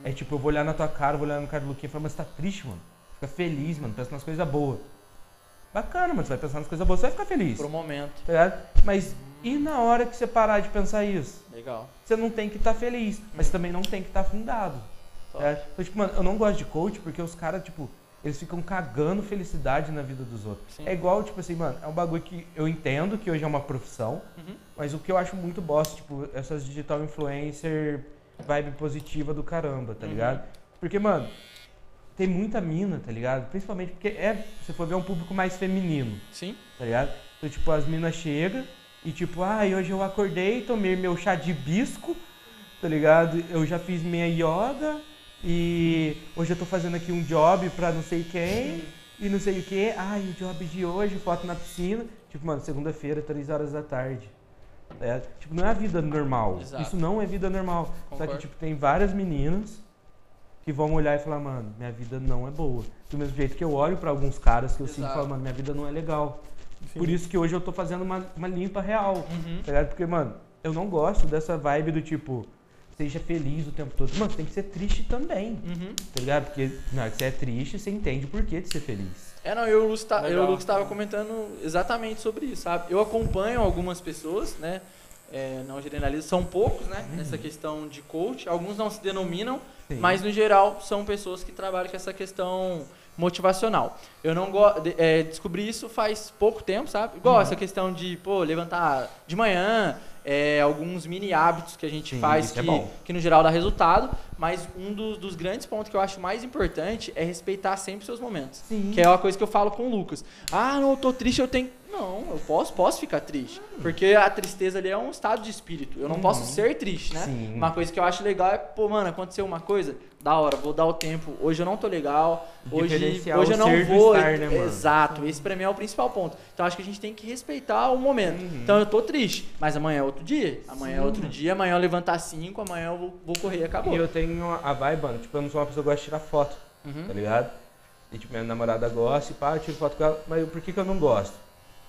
É tipo, eu vou olhar na tua cara, vou olhar no cara do Luquinha e falar, mas você tá triste, mano? Fica feliz, mano, pensa nas coisas boas. Bacana, mano, você vai pensar nas coisas boas, você vai ficar feliz. Por um momento. Tá ligado? Mas e na hora que você parar de pensar isso? Legal. Você não tem que estar feliz, mas também não tem que estar afundado. Tá? Então, tipo, mano, eu não gosto de coach porque os caras, tipo, eles ficam cagando felicidade na vida dos outros. Sim. É igual, tipo assim, mano, é um bagulho que eu entendo que hoje é uma profissão, mas o que eu acho muito bosta, tipo, essas digital influencer, vibe positiva do caramba, tá ligado? Porque, mano, tem muita mina, tá ligado? Principalmente porque você for ver um público mais feminino. Sim. Tá ligado? Então, tipo, as minas chegam e tipo, hoje eu acordei, tomei meu chá de hibisco, tá ligado? Eu já fiz minha yoga e hoje eu tô fazendo aqui um job pra não sei quem e não sei o que. O job de hoje, foto na piscina. Tipo, mano, segunda-feira, 3 horas da tarde. É, tipo, não é a vida normal. Exato. Isso não é vida normal. Concordo. Só que, tipo, tem várias meninas que vão olhar e falar, mano, minha vida não é boa. Do mesmo jeito que eu olho pra alguns caras que eu sinto e falo, mano, minha vida não é legal. Sim. Por isso que hoje eu tô fazendo uma limpa real. Tá ligado? Porque, mano, eu não gosto dessa vibe do tipo, seja feliz o tempo todo. Mano, você tem que ser triste também. Tá ligado? Porque na hora que você é triste, você entende o porquê de ser feliz. É, não, eu e o Lucas estava comentando exatamente sobre isso, sabe? Eu acompanho algumas pessoas, né? Não generalizo, são poucos, né? Nessa questão de coach. Alguns não se denominam, mas no geral são pessoas que trabalham com essa questão motivacional. Eu não descobri isso faz pouco tempo, sabe? Igual essa questão de, pô, levantar de manhã, alguns mini hábitos que a gente faz que no geral dá resultado, mas um dos grandes pontos que eu acho mais importante é respeitar sempre os seus momentos. Sim. Que é uma coisa que eu falo com o Lucas. Não, eu tô triste, eu tenho... Não, eu posso ficar triste, porque a tristeza ali é um estado de espírito, eu não posso ser triste, né? Sim. Uma coisa que eu acho legal é, pô, mano, aconteceu uma coisa, da hora, vou dar o tempo, hoje eu não tô legal, hoje eu não vou... Estar, né, mano? Exato, esse pra mim é o principal ponto. Então acho que a gente tem que respeitar o momento. Então eu tô triste, mas amanhã é outro dia, amanhã é outro dia, amanhã eu levantar 5, amanhã eu vou correr e acabou. E eu tenho a vibe, mano, tipo, eu não sou uma pessoa que gosta de tirar foto, tá ligado? E tipo, minha namorada gosta, e pá, eu tiro foto com ela, mas por que eu não gosto?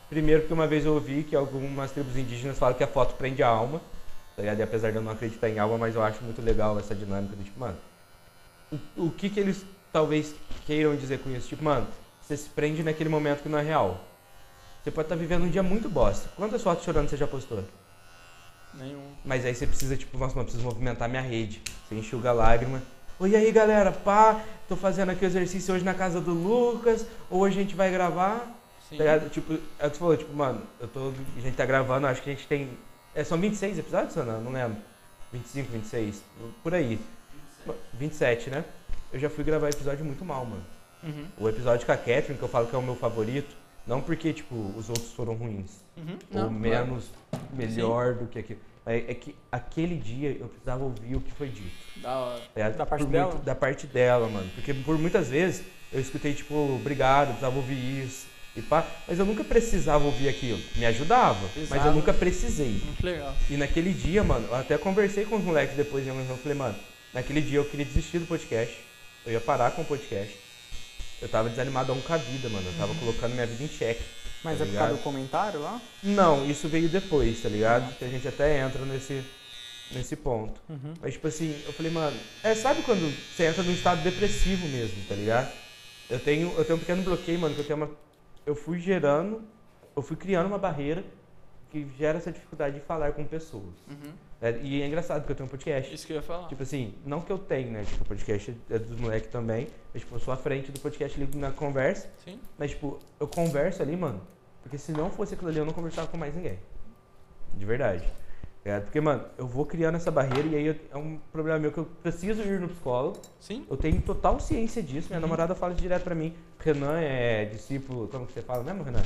Primeiro, porque uma vez eu ouvi que algumas tribos indígenas falam que a foto prende a alma, tá ligado? E apesar de eu não acreditar em alma, mas eu acho muito legal essa dinâmica de, tipo, mano, o que eles talvez queiram dizer com isso? Tipo, mano, você se prende naquele momento que não é real. Você pode estar vivendo um dia muito bosta. Quantas fotos chorando você já postou? Nenhum. Mas aí você precisa, tipo, nossa, eu preciso movimentar minha rede. Você enxuga a lágrima. Oi, aí, galera, pá, tô fazendo aqui o exercício hoje na casa do Lucas, hoje a gente vai gravar... Tá, tipo, é o que você falou, tipo, mano, a gente tá gravando, acho que a gente tem... São 26 episódios ou não? Não lembro. 25, 26, por aí. 27, né? Eu já fui gravar episódio muito mal, mano. O episódio com a Catherine, que eu falo que é o meu favorito, não porque, tipo, os outros foram ruins. Ou menos, melhor do que aquele. É que aquele dia eu precisava ouvir o que foi dito. Da hora. Da parte dela? Da parte dela, mano. Porque por muitas vezes eu escutei, tipo, obrigado, precisava ouvir isso. E pá, mas eu nunca precisava ouvir aquilo, me ajudava, mas eu nunca precisei. Muito legal. E naquele dia, mano, eu até conversei com os moleques depois, eu falei, mano, naquele dia eu queria desistir do podcast, eu ia parar com o podcast, eu tava desanimado com a vida, mano, eu tava colocando minha vida em xeque. Mas é por causa do comentário lá? Não, isso veio depois, tá ligado? Que a gente até entra nesse ponto. Mas tipo assim, eu falei, mano, sabe quando você entra num estado depressivo mesmo, tá ligado? Eu tenho um pequeno bloqueio, mano, que eu fui criando uma barreira que gera essa dificuldade de falar com pessoas. E é engraçado, porque eu tenho um podcast. Isso que eu ia falar. Tipo assim, não que eu tenho, né? Tipo, o podcast é dos moleques também. Mas, tipo, eu sou à frente do podcast ali na conversa. Sim. Mas, tipo, eu converso ali, mano. Porque se não fosse aquilo ali, eu não conversava com mais ninguém. De verdade. Porque, mano, eu vou criando essa barreira e aí é um problema meu que eu preciso ir no psicólogo. Sim. Eu tenho total ciência disso. Minha namorada fala isso direto pra mim. Renan é discípulo... Como que você fala mesmo, Renan?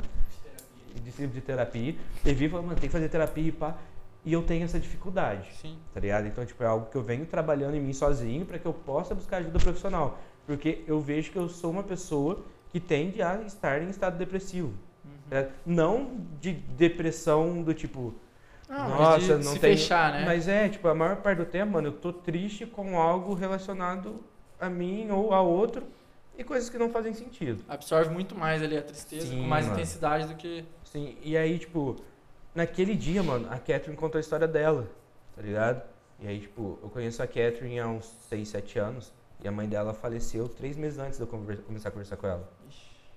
Discípulo de terapia. Ele vive e fala, mano, tem que fazer terapia e pá. E eu tenho essa dificuldade. Sim. Tá ligado? Então, tipo, é algo que eu venho trabalhando em mim sozinho pra que eu possa buscar ajuda profissional. Porque eu vejo que eu sou uma pessoa que tende a estar em estado depressivo. Não de depressão do tipo... Nossa, não se tem... fechar, né? Mas tipo, a maior parte do tempo, mano, eu tô triste com algo relacionado a mim ou a outro e coisas que não fazem sentido. Absorve muito mais ali a tristeza, com mais intensidade do que... Sim, e aí, tipo, naquele dia, mano, a Catherine contou a história dela, tá ligado? E aí, tipo, eu conheço a Catherine há uns 6, 7 anos. E a mãe dela faleceu 3 meses antes de eu começar a conversar com ela.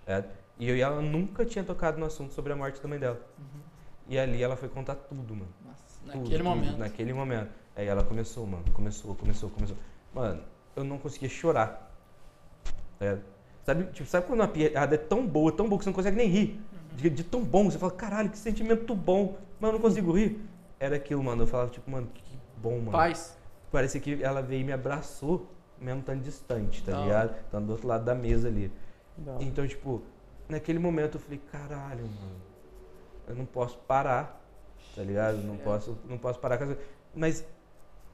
É, e eu e ela nunca tinha tocado no assunto sobre a morte da mãe dela. Uhum. E ali ela foi contar tudo, mano. Nossa, naquele momento. Aí ela começou, mano. Começou. Mano, eu não conseguia chorar. É, sabe quando uma piada é tão boa que você não consegue nem rir? Uhum. De tão bom, você fala, caralho, que sentimento bom. Mas eu não consigo rir. Era aquilo, mano. Eu falava, tipo, mano, que bom, mano. Paz. Parece que ela veio e me abraçou. Mesmo estando distante, tá ligado? Estando do outro lado da mesa ali. Não. Então, tipo, naquele momento eu falei, caralho, mano, eu não posso parar, tá ligado? Não posso parar. Mas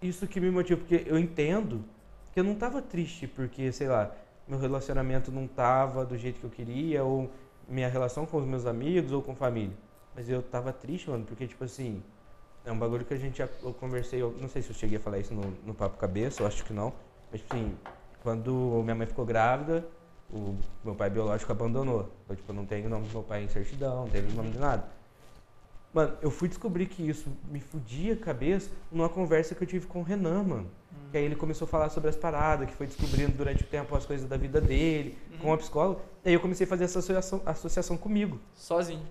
isso que me motiva, porque eu entendo que eu não tava triste porque, sei lá, meu relacionamento não tava do jeito que eu queria, ou minha relação com os meus amigos, ou com família. Mas eu tava triste, mano, porque, tipo assim, é um bagulho que a gente, eu conversei, eu não sei se eu cheguei a falar isso no Papo Cabeça, eu acho que não. Mas, assim, quando minha mãe ficou grávida, o meu pai biológico abandonou. Eu, tipo, não tenho o nome do meu pai em certidão, não tenho o nome de nada. Mano, eu fui descobrir que isso me fudia a cabeça numa conversa que eu tive com o Renan, mano. Que aí ele começou a falar sobre as paradas, que foi descobrindo durante o tempo as coisas da vida dele, com a psicóloga. E aí eu comecei a fazer essa associação comigo. Sozinho,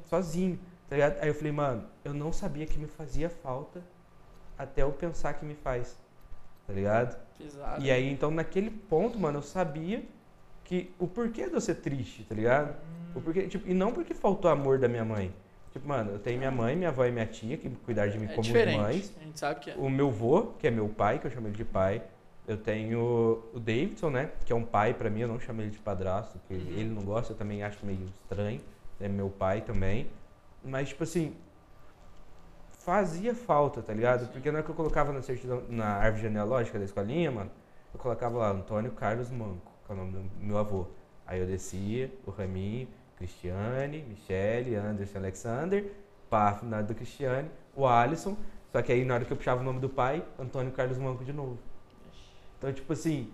tá ligado? Aí eu falei, mano, eu não sabia que me fazia falta até eu pensar que me faz. Tá ligado? Exato. E aí, então, naquele ponto, mano, eu sabia que o porquê de eu ser triste, tá ligado? O porquê, tipo, e não porque faltou amor da minha mãe. Tipo, mano, eu tenho minha mãe, minha avó e minha tia que cuidaram de mim como mães. A gente sabe que é. O meu avô, que é meu pai, que eu chamo ele de pai. Eu tenho o Davidson, né? Que é um pai pra mim, eu não chamo ele de padrasto, porque ele não gosta, eu também acho meio estranho. É meu pai também. Mas, tipo assim, fazia falta, tá ligado? Porque na hora que eu colocava na certidão, na árvore genealógica da escolinha, mano, eu colocava lá Antônio Carlos Manco, que é o nome do meu avô. Aí eu descia, o Raminho, Cristiane, Michele, Anderson, Alexander, pá, na do Cristiane, o Wallison. Só que aí na hora que eu puxava o nome do pai, Antônio Carlos Manco de novo. Então, tipo assim,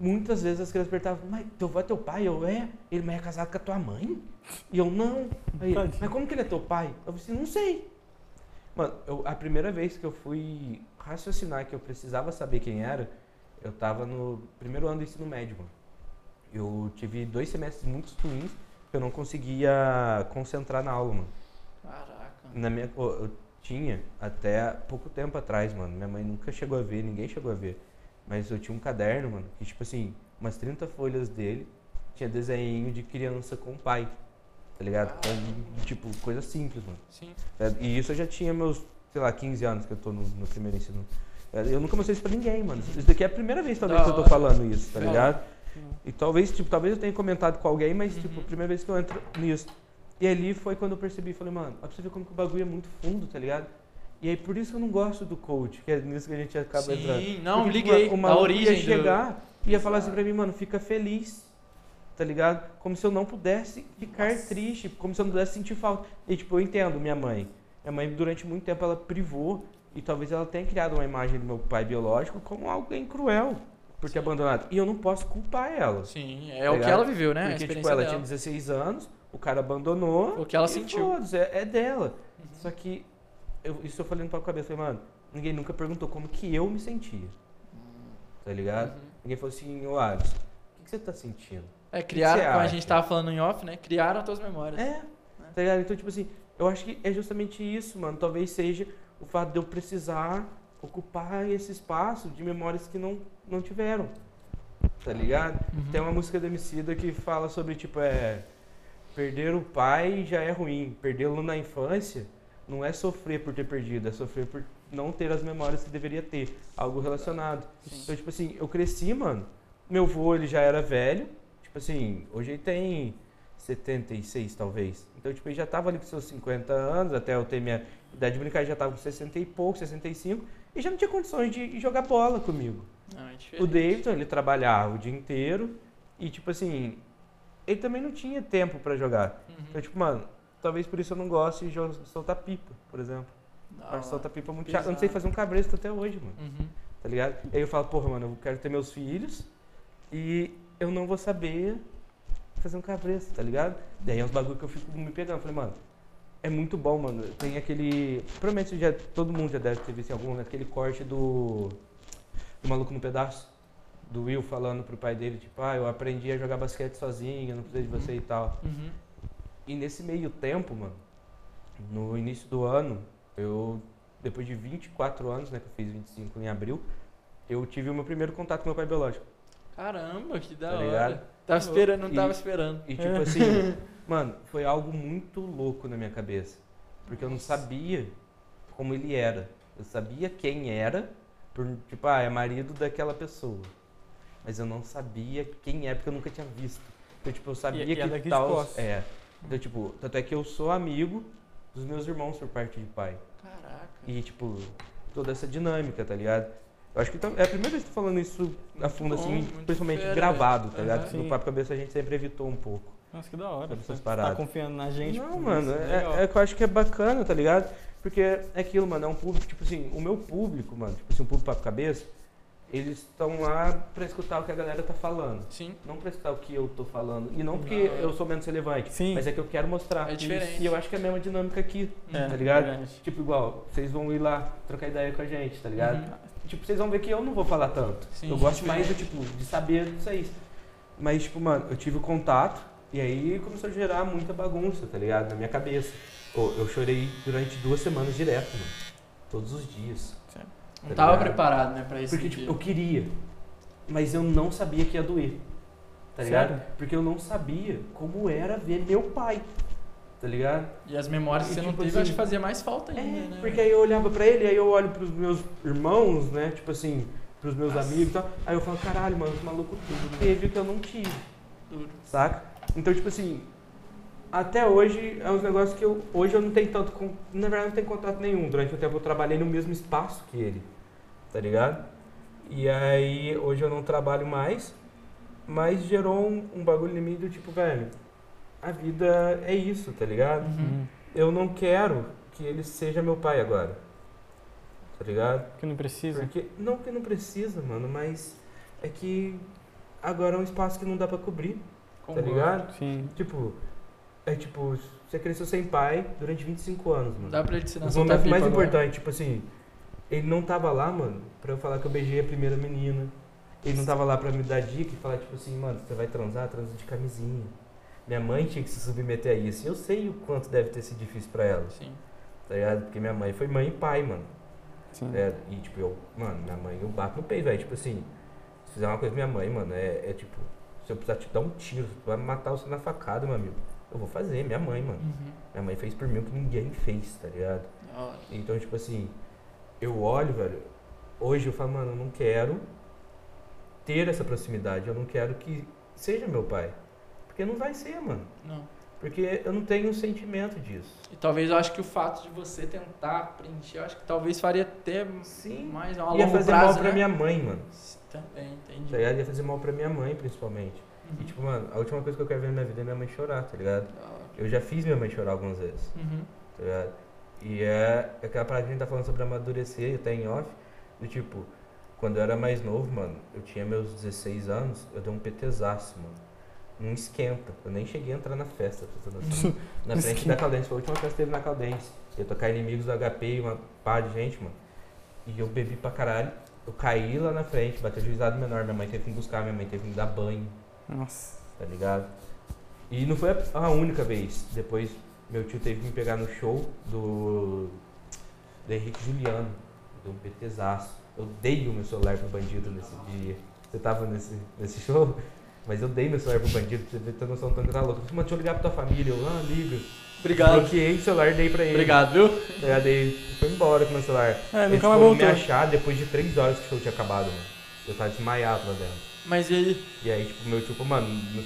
muitas vezes as crianças perguntavam, mas teu avô é teu pai? Eu, é? Ele, mas é casado com a tua mãe? E eu, não. Aí, mas como que ele é teu pai? Eu falei assim, não sei. Mano, a primeira vez que eu fui raciocinar que eu precisava saber quem era, eu tava no primeiro ano do ensino médio, mano. Eu tive 2 semestres muito ruins, que eu não conseguia concentrar na aula, mano. Caraca. Eu tinha, até pouco tempo atrás, mano, minha mãe nunca chegou a ver, ninguém chegou a ver. Mas eu tinha um caderno, mano, que tipo assim, umas 30 folhas dele, tinha desenho de criança com o pai. Tá ligado? Então, tipo, coisa simples, mano. Sim. É, e isso eu já tinha meus, sei lá, 15 anos que eu tô no primeiro ensino. É, eu nunca mostrei isso pra ninguém, mano. Isso daqui é a primeira vez, talvez, que eu tô falando isso, tá ligado? E talvez eu tenha comentado com alguém, mas, tipo, a primeira vez que eu entro nisso. E ali foi quando eu percebi, falei, mano, ó, pra você ver como que o bagulho é muito fundo, tá ligado? E aí, por isso que eu não gosto do coach, que é nisso que a gente acaba entrando. Sim, não, porque, tipo, liguei. Uma origem ia chegar e ia falar assim pra mim, mano, fica feliz. Tá ligado? Como se eu não pudesse ficar triste, como se eu não pudesse sentir falta. E, tipo, eu entendo minha mãe. Minha mãe, durante muito tempo, ela privou e talvez ela tenha criado uma imagem do meu pai biológico como alguém cruel por ter abandonado. E eu não posso culpar ela. Sim, é o que ela viveu, né? Porque, tipo, ela tinha 16 anos, o cara abandonou. O que ela sentiu. Todos, é dela. Uhum. Só que, isso eu falei no papo cabeça, eu falei, mano, ninguém nunca perguntou como que eu me sentia. Tá ligado? Uhum. Ninguém falou assim, ô Alisson, o que você tá sentindo? É, criaram, como a gente tava falando em off, né? Criaram as tuas memórias. É, tá ligado? Então, tipo assim, eu acho que é justamente isso, mano. Talvez seja o fato de eu precisar ocupar esse espaço de memórias que não tiveram, tá ligado? Uhum. Tem uma música do Emicida que fala sobre, tipo, perder o pai já é ruim. Perdê-lo na infância não é sofrer por ter perdido, é sofrer por não ter as memórias que deveria ter. Algo relacionado. Sim. Então, tipo assim, eu cresci, mano. Meu avô, ele já era velho. Assim, hoje ele tem 76, talvez. Então, tipo, ele já tava ali com seus 50 anos, até eu ter minha idade de brincar, ele já tava com 60 e pouco, 65, e já não tinha condições de jogar bola comigo. Não, é diferente. O Davidson, ele trabalhava o dia inteiro e, tipo assim, ele também não tinha tempo pra jogar. Uhum. Então, tipo, mano, talvez por isso eu não goste de soltar pipa, por exemplo. Eu soltar pipa muito chato. Eu não sei fazer um cabresto até hoje, mano. Uhum. Tá ligado? E aí eu falo, porra, mano, eu quero ter meus filhos e eu não vou saber fazer um cabresto, tá ligado? Daí é uns bagulho que eu fico me pegando. Falei, mano, É muito bom, mano. Tem aquele... Provavelmente já, todo mundo já deve ter visto em algum momento, aquele corte do Maluco no Pedaço, do Will falando pro pai dele, tipo, ah, eu aprendi a jogar basquete sozinho, eu não preciso de você e tal. Uhum. E nesse meio tempo, mano, no início do ano, eu, depois de 24 anos, né, que eu fiz 25 em abril, eu tive o meu primeiro contato com meu pai biológico. Caramba, que da hora. Tava esperando, não tava esperando. E tipo assim, mano, foi algo muito louco na minha cabeça. Porque eu não sabia como ele era. Eu sabia quem era, tipo, ah, é marido daquela pessoa. Mas eu não sabia quem é, porque eu nunca tinha visto. Então, tipo, eu sabia que tal... É. Então, tipo, tanto é que eu sou amigo dos meus irmãos por parte de pai. Caraca. E, tipo, toda essa dinâmica, tá ligado? Eu acho que é a primeira vez que eu tô falando isso a fundo, bom, assim, principalmente gravado, tá ligado? Sim. No Papo Cabeça a gente sempre evitou um pouco. Nossa, que da hora. Você tá confiando na gente? Não, mano, é que eu acho que é bacana, tá ligado? Porque é aquilo, mano, é um público, tipo assim, o meu público, mano, tipo assim, o público Papo Cabeça, eles estão lá pra escutar o que a galera tá falando. Sim. Não pra escutar o que eu tô falando. E não porque eu sou menos relevante. Sim. Mas é que eu quero mostrar. É diferente. E eu acho que é a mesma dinâmica aqui, tá ligado? Diferente. Tipo, igual, vocês vão ir lá trocar ideia com a gente, tá ligado? Uhum. Tipo, vocês vão ver que eu não vou falar tanto. Sim, eu gosto mais do tipo, de saber disso aí. Mas, tipo, mano, eu tive o contato e aí começou a gerar muita bagunça, tá ligado? Na minha cabeça. Eu chorei durante 2 semanas direto, mano. Todos os dias. Certo. Não tava preparado, né, pra isso. Porque, tipo, eu queria, mas eu não sabia que ia doer, tá ligado? Porque eu não sabia como era ver meu pai, tá ligado? E as memórias que você, tipo, não teve, assim, eu acho que fazia mais falta ainda, né? Porque aí eu olhava pra ele, aí eu olho pros meus irmãos, né, tipo assim, pros meus amigos e tal, aí eu falo, caralho, mano, que maluco tudo teve que eu não tive, saca? Então, tipo assim, até hoje é uns negócios que hoje eu não tenho tanto, na verdade não tenho contato nenhum. Durante o tempo eu trabalhei no mesmo espaço que ele, tá ligado? E aí hoje eu não trabalho mais, mas gerou um bagulho em mim do tipo, velho, a vida é isso, tá ligado? Uhum. Eu não quero que ele seja meu pai agora, tá ligado? Que não precisa? Porque, não que não precisa, mano, mas é que agora é um espaço que não dá pra cobrir, tá ligado? Sim. Tipo... É tipo, você cresceu sem pai durante 25 anos, mano. Dá pra ele ensinar. O momento mais importante, tipo assim, ele não tava lá, mano, pra eu falar que eu beijei a primeira menina. Ele não tava lá pra me dar dica e falar, tipo assim, mano, você vai transar, transa de camisinha. Minha mãe tinha que se submeter a isso. E eu sei o quanto deve ter sido difícil pra ela. Sim. Tá ligado? Porque minha mãe foi mãe e pai, mano. Sim. É, e tipo, minha mãe, eu bato no peito, velho. Tipo assim, se fizer uma coisa com minha mãe, mano, é tipo, se eu precisar te dar um tiro, tu vai matar você na facada, meu amigo. Eu vou fazer, minha mãe, mano. Uhum. Minha mãe fez por mim o que ninguém fez, tá ligado? Então, tipo assim, eu olho, velho, hoje eu falo, mano, eu não quero ter essa proximidade, eu não quero que seja meu pai. Porque não vai ser, mano. Não. Porque eu não tenho um sentimento disso. E talvez eu acho que o fato de você tentar preencher, eu acho que talvez faria até mais uma longo prazo, ia fazer mal pra minha mãe, mano. Também, entendi. Tá ligado? Ia fazer mal pra minha mãe, principalmente. E tipo, mano, a última coisa que eu quero ver na minha vida é minha mãe chorar, tá ligado? Eu já fiz minha mãe chorar algumas vezes, tá ligado? E é aquela parada que a gente tá falando sobre amadurecer, até em off, do tipo, quando eu era mais novo, mano, eu tinha meus 16 anos, eu dei um PTzaço, mano. Não esquenta, eu nem cheguei a entrar na festa, na frente da Caldense, foi a última festa que teve na Caldense. Eu tocar Inimigos do HP e uma pá de gente, mano. E eu bebi pra caralho, eu caí lá na frente, bateu juizado menor, minha mãe teve que me buscar, minha mãe teve que me dar banho. Nossa. Tá ligado? E não foi a única vez. Depois, meu tio teve que me pegar no show do Henrique Juliano. Deu um PTzaço. Eu dei o meu celular pro bandido nesse dia. Você tava nesse show? Mas eu dei meu celular pro bandido, pra você ter noção do tanto que tá louco. Mano, deixa eu ligar pra tua família. Eu, liga. Obrigado. Bloqueei o celular e dei pra ele. Obrigado, viu? Eu dei. Foi embora com o meu celular. Ele foi me achar depois de 3 horas que o show tinha acabado, mano. Eu tava desmaiado lá dentro. Mas e aí? E aí, tipo, meu tio falou, mano, meu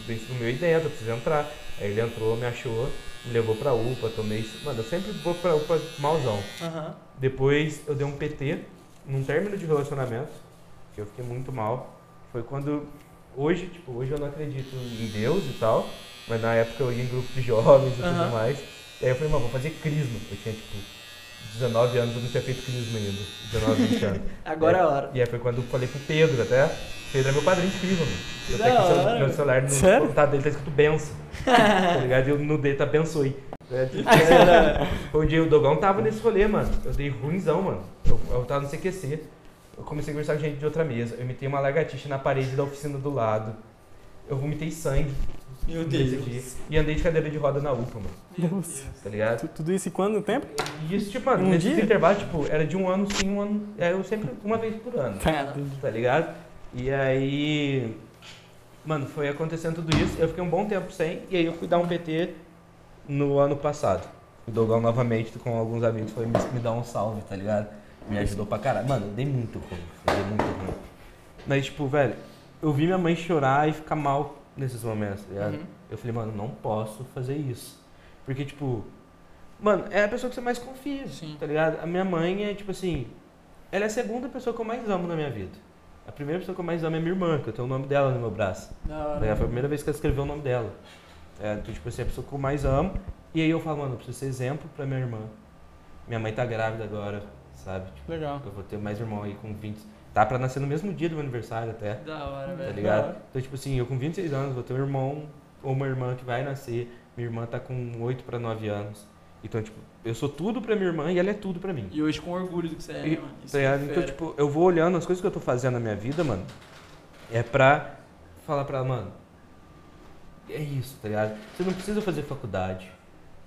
aí dentro, eu preciso entrar. Aí ele entrou, me achou, me levou pra UPA, tomei isso. Mano, eu sempre vou pra UPA malzão. Uhum. Depois eu dei um PT, num término de relacionamento, que eu fiquei muito mal. Foi quando, hoje eu não acredito em Deus e tal, mas na época eu ia em grupo de jovens e tudo mais. E aí eu falei, mano, vou fazer crisma. Eu tinha, tipo, 19 anos eu não tinha feito crise dos meninos. 19, 20 anos. Agora é a hora. E aí foi quando eu falei com o Pedro até. Pedro é meu padrinho de crise, mano. Eu sei que meu celular no contato dele tá escrito benção. Tá ligado? E no D tá abençoe. Foi um dia o Dogão tava nesse rolê, mano. Eu dei ruimzão, mano. Eu tava no CQC. Eu comecei a conversar com gente de outra mesa. Eu imitei uma lagartixa na parede da oficina do lado. Eu vomitei sangue. Meu Deus. E andei de cadeira de roda na UPA, mano. Nossa. Tá ligado? Tudo isso em quanto tempo? Isso, tipo, mano, nesses intervalos, tipo, era de um ano sim, um ano. Eu sempre, uma vez por ano. Tá ligado? E aí. Mano, foi acontecendo tudo isso. Eu fiquei um bom tempo sem. E aí eu fui dar um PT no ano passado. O Dogão novamente com alguns amigos foi me dar um salve, tá ligado? Me ajudou pra caralho. Mano, eu dei muito ruim. Mas, tipo, velho, eu vi minha mãe chorar e ficar mal nesses momentos, tá ligado? Uhum. Eu falei, mano, não posso fazer isso. Porque, tipo, mano, é a pessoa que você mais confia, sim, tá ligado? A minha mãe é, tipo assim, ela é a segunda pessoa que eu mais amo na minha vida. A primeira pessoa que eu mais amo é minha irmã, que eu tenho o nome dela no meu braço. Não, não. Foi a primeira vez que ela escreveu o nome dela. É, então, tipo assim, é a pessoa que eu mais amo. E aí eu falo, mano, eu preciso ser exemplo pra minha irmã. Minha mãe tá grávida agora, sabe? Tipo, legal. Eu vou ter mais irmão aí com 20... Tá pra nascer no mesmo dia do meu aniversário até. Da hora, velho. Tá ligado? Então, tipo assim, eu com 26 anos vou ter um irmão ou uma irmã que vai nascer. Minha irmã tá com 8 pra 9 anos. Então, tipo, eu sou tudo pra minha irmã e ela é tudo pra mim. E hoje com orgulho do que você é, né, mano? Isso é então, tipo, eu vou olhando as coisas que eu tô fazendo na minha vida, mano. É pra falar pra ela, mano, é isso, tá ligado? Você não precisa fazer faculdade,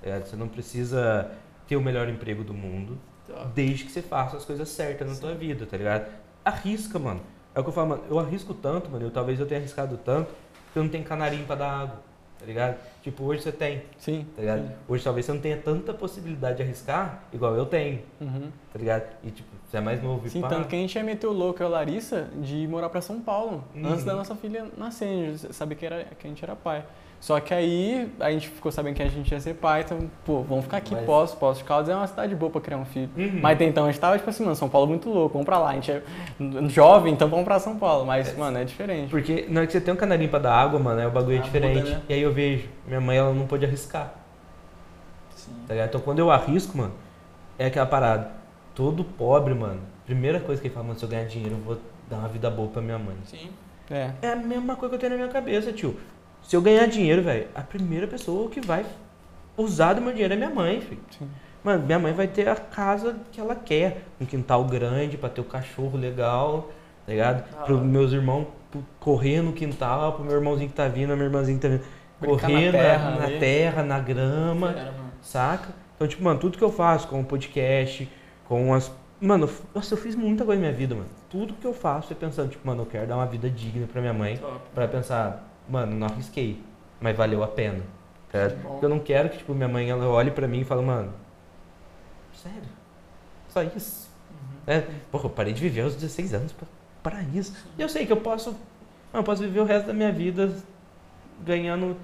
tá ligado? Você não precisa ter o melhor emprego do mundo. Tá. Desde que você faça as coisas certas na sua vida, tá ligado? Arrisca, mano. É o que eu falo, mano. Eu arrisco tanto, mano. Talvez eu tenha arriscado tanto que eu não tenho canarinho pra dar água, tá ligado? Tipo, hoje você tem. Sim. Tá ligado? Sim. Hoje talvez você não tenha tanta possibilidade de arriscar igual eu tenho, uhum, tá ligado? E tipo, você é mais novo. Sim, tanto que a gente já meteu louco, a Larissa, de morar pra São Paulo, uhum, antes da nossa filha nascer. A gente sabia que a gente era pai. Só que aí a gente ficou sabendo que a gente ia ser pai, então, pô, vamos ficar aqui, Poços de Caldas é uma cidade boa pra criar um filho. Uhum. Mas então a gente tava tipo assim, mano, São Paulo é muito louco, vamos pra lá. A gente é jovem, então vamos pra São Paulo. Mas, mano, é diferente. Porque na hora que você tem um canarinho pra dar água, mano, é o bagulho é diferente. Muda, né? E aí eu vejo, minha mãe, ela não pôde arriscar. Sim. Tá ligado? Então quando eu arrisco, mano, é aquela parada. Todo pobre, mano, primeira coisa que ele fala, mano, se eu ganhar dinheiro, eu vou dar uma vida boa pra minha mãe. Sim. É a mesma coisa que eu tenho na minha cabeça, tio. Se eu ganhar dinheiro, velho, a primeira pessoa que vai usar do meu dinheiro é minha mãe, filho. Sim. Mano, minha mãe vai ter a casa que ela quer, um quintal grande pra ter o cachorro legal, tá ligado? Ah, pros meus irmãos correr no quintal, pro meu irmãozinho que tá vindo, a minha irmãzinha que tá vindo, correr na terra, na grama, saca? Então, tipo, mano, tudo que eu faço com o podcast, com as... Mano, nossa, eu fiz muita coisa na minha vida, mano. Tudo que eu faço é pensando, tipo, mano, eu quero dar uma vida digna pra minha mãe, top, pra pensar... Mano, não arrisquei, mas valeu a pena. Tá? Porque eu não quero que, tipo, minha mãe ela olhe pra mim e fale, mano, sério? Só isso? Uhum. É, porra, eu parei de viver aos 16 anos pra isso. E eu sei que eu posso viver o resto da minha vida ganhando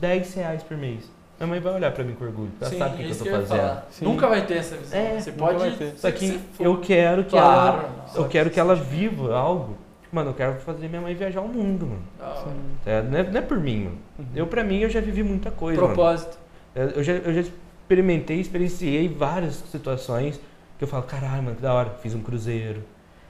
R$10 por mês. Minha mãe vai olhar pra mim com orgulho, ela sabe o que eu tô fazendo. Nunca vai ter essa visão. É, você pode ter. Só que eu quero que ela viva algo. Mano, eu quero fazer minha mãe viajar o mundo, mano. Não é por mim, mano. Uhum. Pra mim, eu já vivi muita coisa. Propósito. Mano. Eu já experienciei várias situações que eu falo, caralho, mano, que da hora. Fiz um cruzeiro,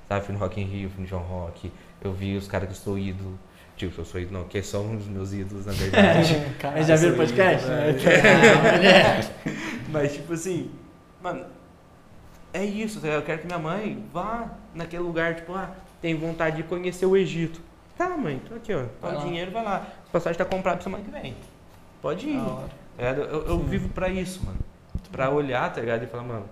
sabe? Fui no Rock in Rio, fui no John Rock. Eu vi os caras que eu sou ídolo. Tipo, eu sou ídolo, não, que são os meus ídolos, na verdade. Eles já viram o podcast? Ídolo, né? Mas, tipo assim, mano, é isso. Eu quero que minha mãe vá naquele lugar, tipo, tem vontade de conhecer o Egito. Tá, mãe, tô aqui, ó. Tá o dinheiro, vai lá. A passagem tá comprada pra semana que vem. Pode ir. Eu vivo pra isso, mano. Pra olhar, tá ligado? E falar, mano,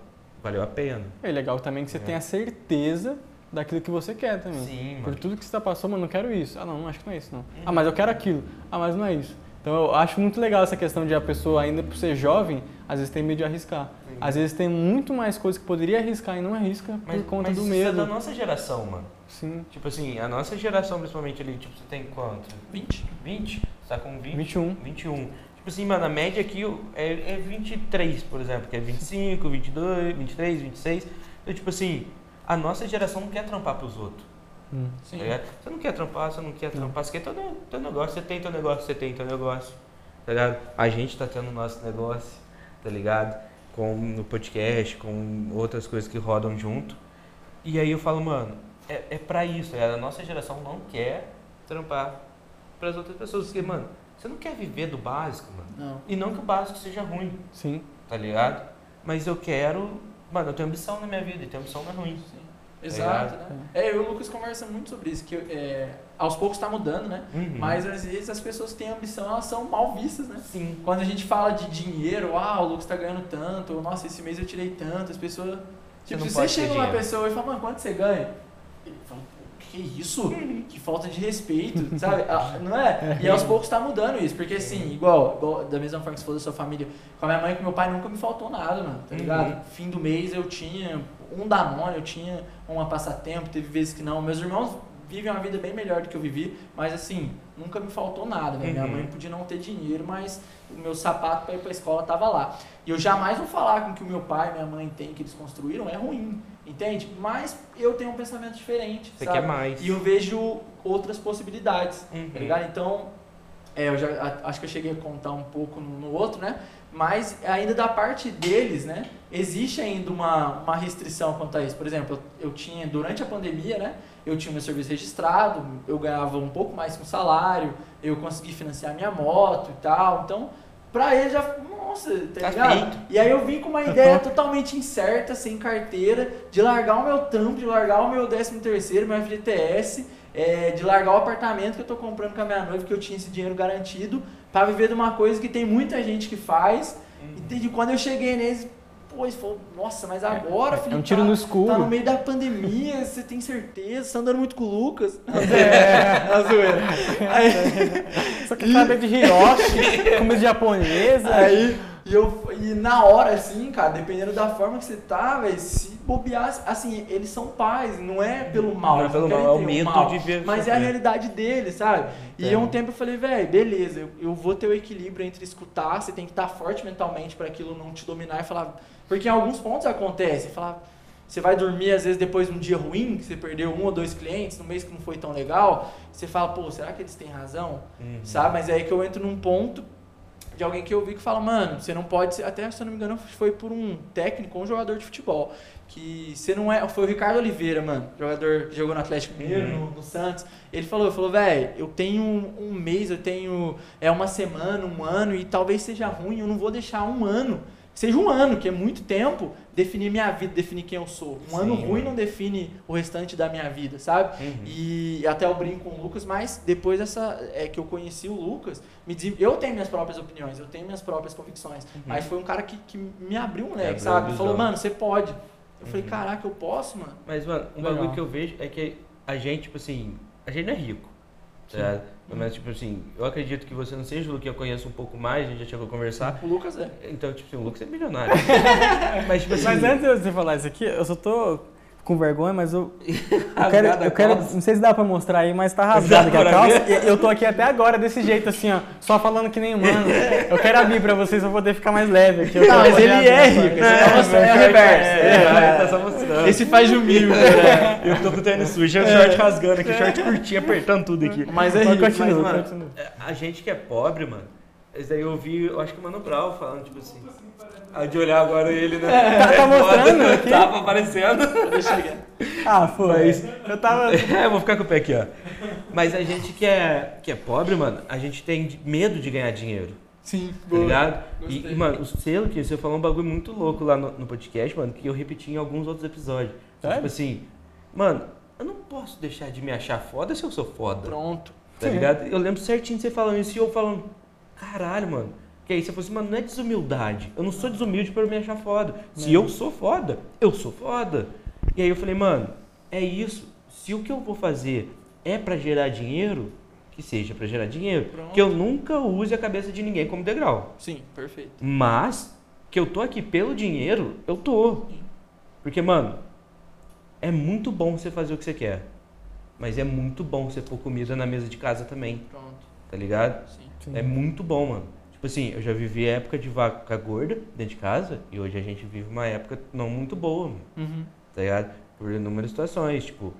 valeu a pena. É legal também que você tenha certeza daquilo que você quer também. Sim, mano. Por tudo que você tá passando, mano, não quero isso. Ah, não, acho que não é isso, não. É. Ah, mas eu quero aquilo. Ah, mas não é isso. Então eu acho muito legal essa questão de a pessoa, ainda por ser jovem, às vezes tem medo de arriscar. Sim. Às vezes tem muito mais coisas que poderia arriscar e não arrisca por conta do medo. Mas isso é da nossa geração, mano. Sim. Tipo assim, a nossa geração, principalmente ali, tipo, você tem quanto? 20? Você tá com 20? 21. Tipo assim, mano, a média aqui é 23, por exemplo, que é 25, 22, 23, 26. Então, tipo assim, a nossa geração não quer trampar pros outros. Sim. Tá, você não quer trampar, você quer teu negócio, você tem teu negócio, tá ligado? A gente tá tendo o nosso negócio, tá ligado? com no podcast, com outras coisas que rodam junto. E aí eu falo, mano, é pra isso. A nossa geração não quer trampar pras outras pessoas. Porque, mano, você não quer viver do básico, mano. Não. E não que o básico seja ruim. Sim. Tá ligado? Mas eu quero... Mano, eu tenho ambição na minha vida e tenho ambição não é ruim. Sim. Exato, é, né? É, eu e o Lucas conversamos muito sobre isso, que aos poucos está mudando, né? Uhum. Mas às vezes as pessoas que têm ambição, elas são mal vistas, né? Sim. Quando a gente fala de dinheiro, o Lucas está ganhando tanto, ou nossa, esse mês eu tirei tanto, as pessoas... Tipo, se você chega uma pessoa e fala, mano, quanto você ganha? Ele fala, que isso? Que falta de respeito, sabe? Não é? E aos poucos está mudando isso, porque assim, igual da mesma forma que você falou da sua família, com a minha mãe e com meu pai nunca me faltou nada, mano, tá ligado? Uhum. Fim do mês eu tinha... um Danone, eu tinha uma passatempo, teve vezes que não. Meus irmãos vivem uma vida bem melhor do que eu vivi, mas assim, nunca me faltou nada, né? Uhum. Minha mãe podia não ter dinheiro, mas o meu sapato para ir para a escola tava lá. E eu jamais vou falar com o que o meu pai e minha mãe têm, que eles construíram, é ruim, entende? Mas eu tenho um pensamento diferente, você sabe? Quer mais. E eu vejo outras possibilidades, uhum. Tá ligado? Então, eu já acho que eu cheguei a contar um pouco no outro, né? Mas ainda da parte deles, né, existe ainda uma restrição quanto a isso. Por exemplo, eu tinha, durante a pandemia, né, eu tinha meu serviço registrado, eu ganhava um pouco mais com salário, eu consegui financiar minha moto e tal. Então, pra ele já, nossa, tá ligado? E aí eu vim com uma ideia totalmente incerta, sem carteira, de largar o meu trampo, de largar o meu 13º, meu FGTS... de largar o apartamento que eu tô comprando com a minha noiva, que eu tinha esse dinheiro garantido, pra viver de uma coisa que tem muita gente que faz. Uhum. E quando eu cheguei neles, falou, nossa, mas agora, filho, um tiro no escuro. Tá no meio da pandemia, você tem certeza? Você tá andando muito com o Lucas? Na zoeira. Aí... Só que sabe de hiroshi, comida japonesa. Aí, e na hora, assim, cara, dependendo da forma que você tá, velho, se bobear, assim, eles são pais, não é pelo mal. Não é pelo mal, é o medo de ver. Mas é a realidade deles, sabe? E um tempo eu falei, velho, beleza, eu vou ter o equilíbrio entre escutar, você tem que estar forte mentalmente pra aquilo não te dominar e falar... Porque em alguns pontos acontece, falar... Você vai dormir, às vezes, depois de um dia ruim, que você perdeu 1 ou 2 clientes, no mês que não foi tão legal, você fala, pô, será que eles têm razão? Uhum. Sabe? Mas é aí que eu entro num ponto de alguém que eu vi que fala, mano, você não pode ser, até se eu não me engano, foi por um técnico ou um jogador de futebol, que você não é, foi o Ricardo Oliveira, mano, jogador que jogou no Atlético Mineiro, no Santos, ele falou, velho, eu tenho um mês, eu tenho uma semana, um ano, e talvez seja ruim, eu não vou deixar um ano, que é muito tempo, definir minha vida, definir quem eu sou. Um ano ruim não define o restante da minha vida, sabe? Uhum. E até eu brinco com o Lucas, mas depois que eu conheci o Lucas, eu tenho minhas próprias opiniões, eu tenho minhas próprias convicções, mas foi um cara que me abriu um leque, sabe? Falou, mano, você pode. Eu falei, caraca, eu posso, mano? Mas, mano, um bagulho que eu vejo é que a gente, tipo assim, a gente não é rico. Tá? Mas, tipo assim, eu acredito que você não seja o Lucas, eu conheço um pouco mais, a gente já chegou a conversar. O Lucas é. Então, tipo assim, o Lucas é milionário. Mas, tipo assim... Mas antes de você falar isso aqui, eu só tô com vergonha, mas eu quero não sei se dá pra mostrar aí, mas tá rasgado aqui a calça. Eu tô aqui até agora desse jeito, assim, ó, só falando que nem humano. Eu quero abrir pra vocês, eu vou poder ficar mais leve aqui. Não, mas ele é rico, é o reverso. Tá só mostrando. Esse faz de humilde. Eu tô com o tênis sujo, o short rasgando aqui, short curtinho, apertando tudo aqui. Mas é rico, continua. A gente que é pobre, mano, esse daí eu ouvi, eu acho que o Mano Brown falando, tipo assim... A de olhar agora ele, né? Tá mostrando aqui? Tava aparecendo. Deixa eu ligar. Ah, foi. Eu tava... eu vou ficar com o pé aqui, ó. Mas a gente que é pobre, mano, a gente tem medo de ganhar dinheiro. Sim. Tá ligado? E, mano, o selo que você falou um bagulho muito louco lá no podcast, mano, que eu repeti em alguns outros episódios. Sério? Tipo assim, mano, eu não posso deixar de me achar foda se eu sou foda. Pronto. Tá ligado? Eu lembro certinho de você falando isso e eu falando, caralho, mano. Que aí você falou assim, mano, não é desumildade. Eu não sou desumilde para me achar foda. Se eu sou foda, eu sou foda. E aí eu falei, mano, é isso. Se o que eu vou fazer é para gerar dinheiro, que seja para gerar dinheiro. Pronto. Que eu nunca use a cabeça de ninguém como degrau. Sim, perfeito. Mas que eu tô aqui pelo dinheiro, eu tô. Porque, mano, é muito bom você fazer o que você quer. Mas é muito bom você pôr comida na mesa de casa também. Pronto. Tá ligado? Sim. É muito bom, mano. Tipo assim, eu já vivi época de vaca gorda dentro de casa e hoje a gente vive uma época não muito boa, mano. Uhum. Tá ligado? Por inúmeras situações, tipo,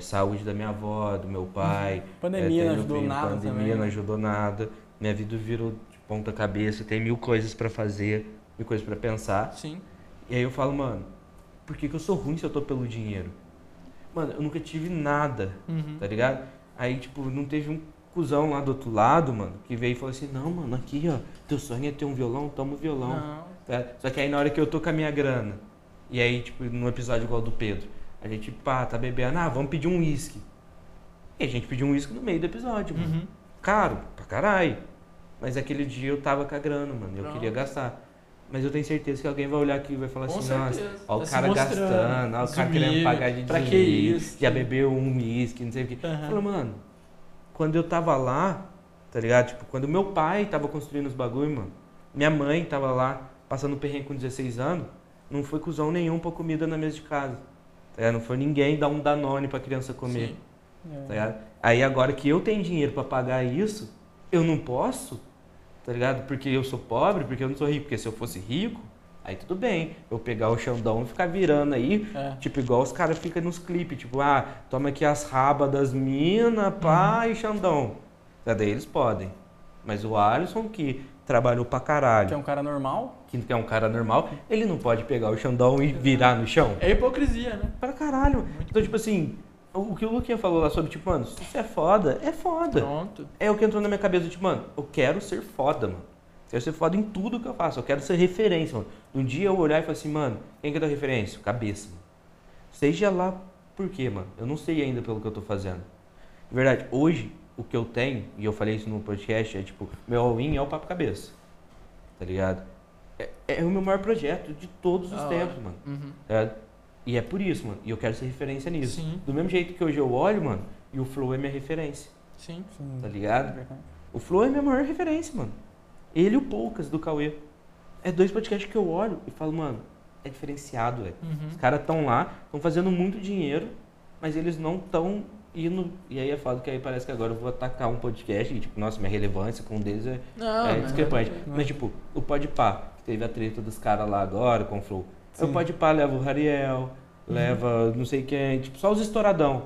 saúde da minha avó, do meu pai. Uhum. Pandemia não ajudou nada também. Pandemia não ajudou nada. Minha vida virou de ponta cabeça, tem mil coisas pra fazer. e coisa pra pensar. Sim. E aí eu falo, mano, por que que eu sou ruim se eu tô pelo dinheiro? Mano, eu nunca tive nada, tá ligado? Aí, tipo, não teve um cuzão lá do outro lado, mano, que veio e falou assim, não, mano, aqui, ó, teu sonho é ter um violão, toma o violão. Não. Só que aí na hora que eu tô com a minha grana, e aí, tipo, num episódio igual do Pedro, a gente, pá, tá bebendo, ah, vamos pedir um uísque. E a gente pediu um uísque no meio do episódio, mano. Caro, pra caralho. Mas aquele dia eu tava com a grana, mano, eu queria gastar. Mas eu tenho certeza que alguém vai olhar aqui e vai falar nossa, ó, o cara gastando, ó, o cara querendo pagar de dinheiro, já bebeu um uísque, não sei o quê. Eu falei, mano, quando eu tava lá, tá ligado? Tipo, quando meu pai tava construindo os bagulho, mano, minha mãe tava lá, passando perrengue com 16 anos, não foi cuzão nenhum pra comida na mesa de casa. Tá, não foi ninguém dar um Danone pra criança comer. Tá, aí agora que eu tenho dinheiro pra pagar isso, eu não posso, tá ligado? Porque eu sou pobre, porque eu não sou rico. Porque se eu fosse rico, aí tudo bem. Eu pegar o Xandão e ficar virando aí, tipo, igual os caras ficam nos clipes. Tipo, ah, toma aqui as rabas das minas, pá, e Xandão. Daí eles podem. Mas o Wallison, que trabalhou pra caralho. Que é um cara normal. Que é um cara normal. Ele não pode pegar o Xandão e virar no chão. É hipocrisia, né? Pra caralho. Então, tipo assim, o que o Luquinha falou lá sobre, tipo, mano, se você é foda, é foda. Pronto. É o que entrou na minha cabeça, tipo, mano, eu quero ser foda, mano. Eu quero ser foda em tudo que eu faço. Eu quero ser referência, mano. Um dia eu olhar e falar assim, mano, quem que é da referência? Cabeça, mano. Seja lá por quê, mano. Eu não sei ainda pelo que eu tô fazendo. Na verdade, hoje, o que eu tenho, e eu falei isso no podcast, é tipo, meu all-in é o Papo Cabeça. Tá ligado? É o meu maior projeto de todos os tempos, mano. E é por isso, mano. E eu quero ser referência nisso. Sim. Do mesmo jeito que hoje eu olho, mano, e o Flow é minha referência. Sim. Sim. Tá ligado? O Flow é minha maior referência, mano. Ele e o Poucas, do Cauê. É dois podcasts que eu olho e falo, mano, é diferenciado, velho. Os caras estão lá, estão fazendo muito dinheiro, mas eles não estão indo... E aí eu falo que aí parece que agora eu vou atacar um podcast e, tipo, nossa, minha relevância com um deles é discrepante. Mas, tipo, o Podpah, que teve a treta dos caras lá agora com o Flow. Sim. O Podpah leva o Rariel, leva não sei quem, tipo, só os estouradão.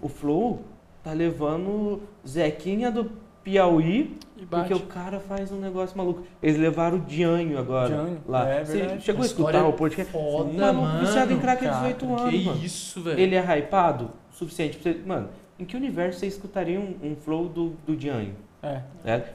O Flow tá levando Zequinha do Piauí, porque o cara faz um negócio maluco. Eles levaram o Dianho agora. Lá. É verdade. Você chegou a escutar o podcast? Foda, mano. Viciado em crack há 18 anos, que mano. Isso, velho. Ele é hypado o suficiente pra você... Mano, em que universo você escutaria um Flow do Dianho?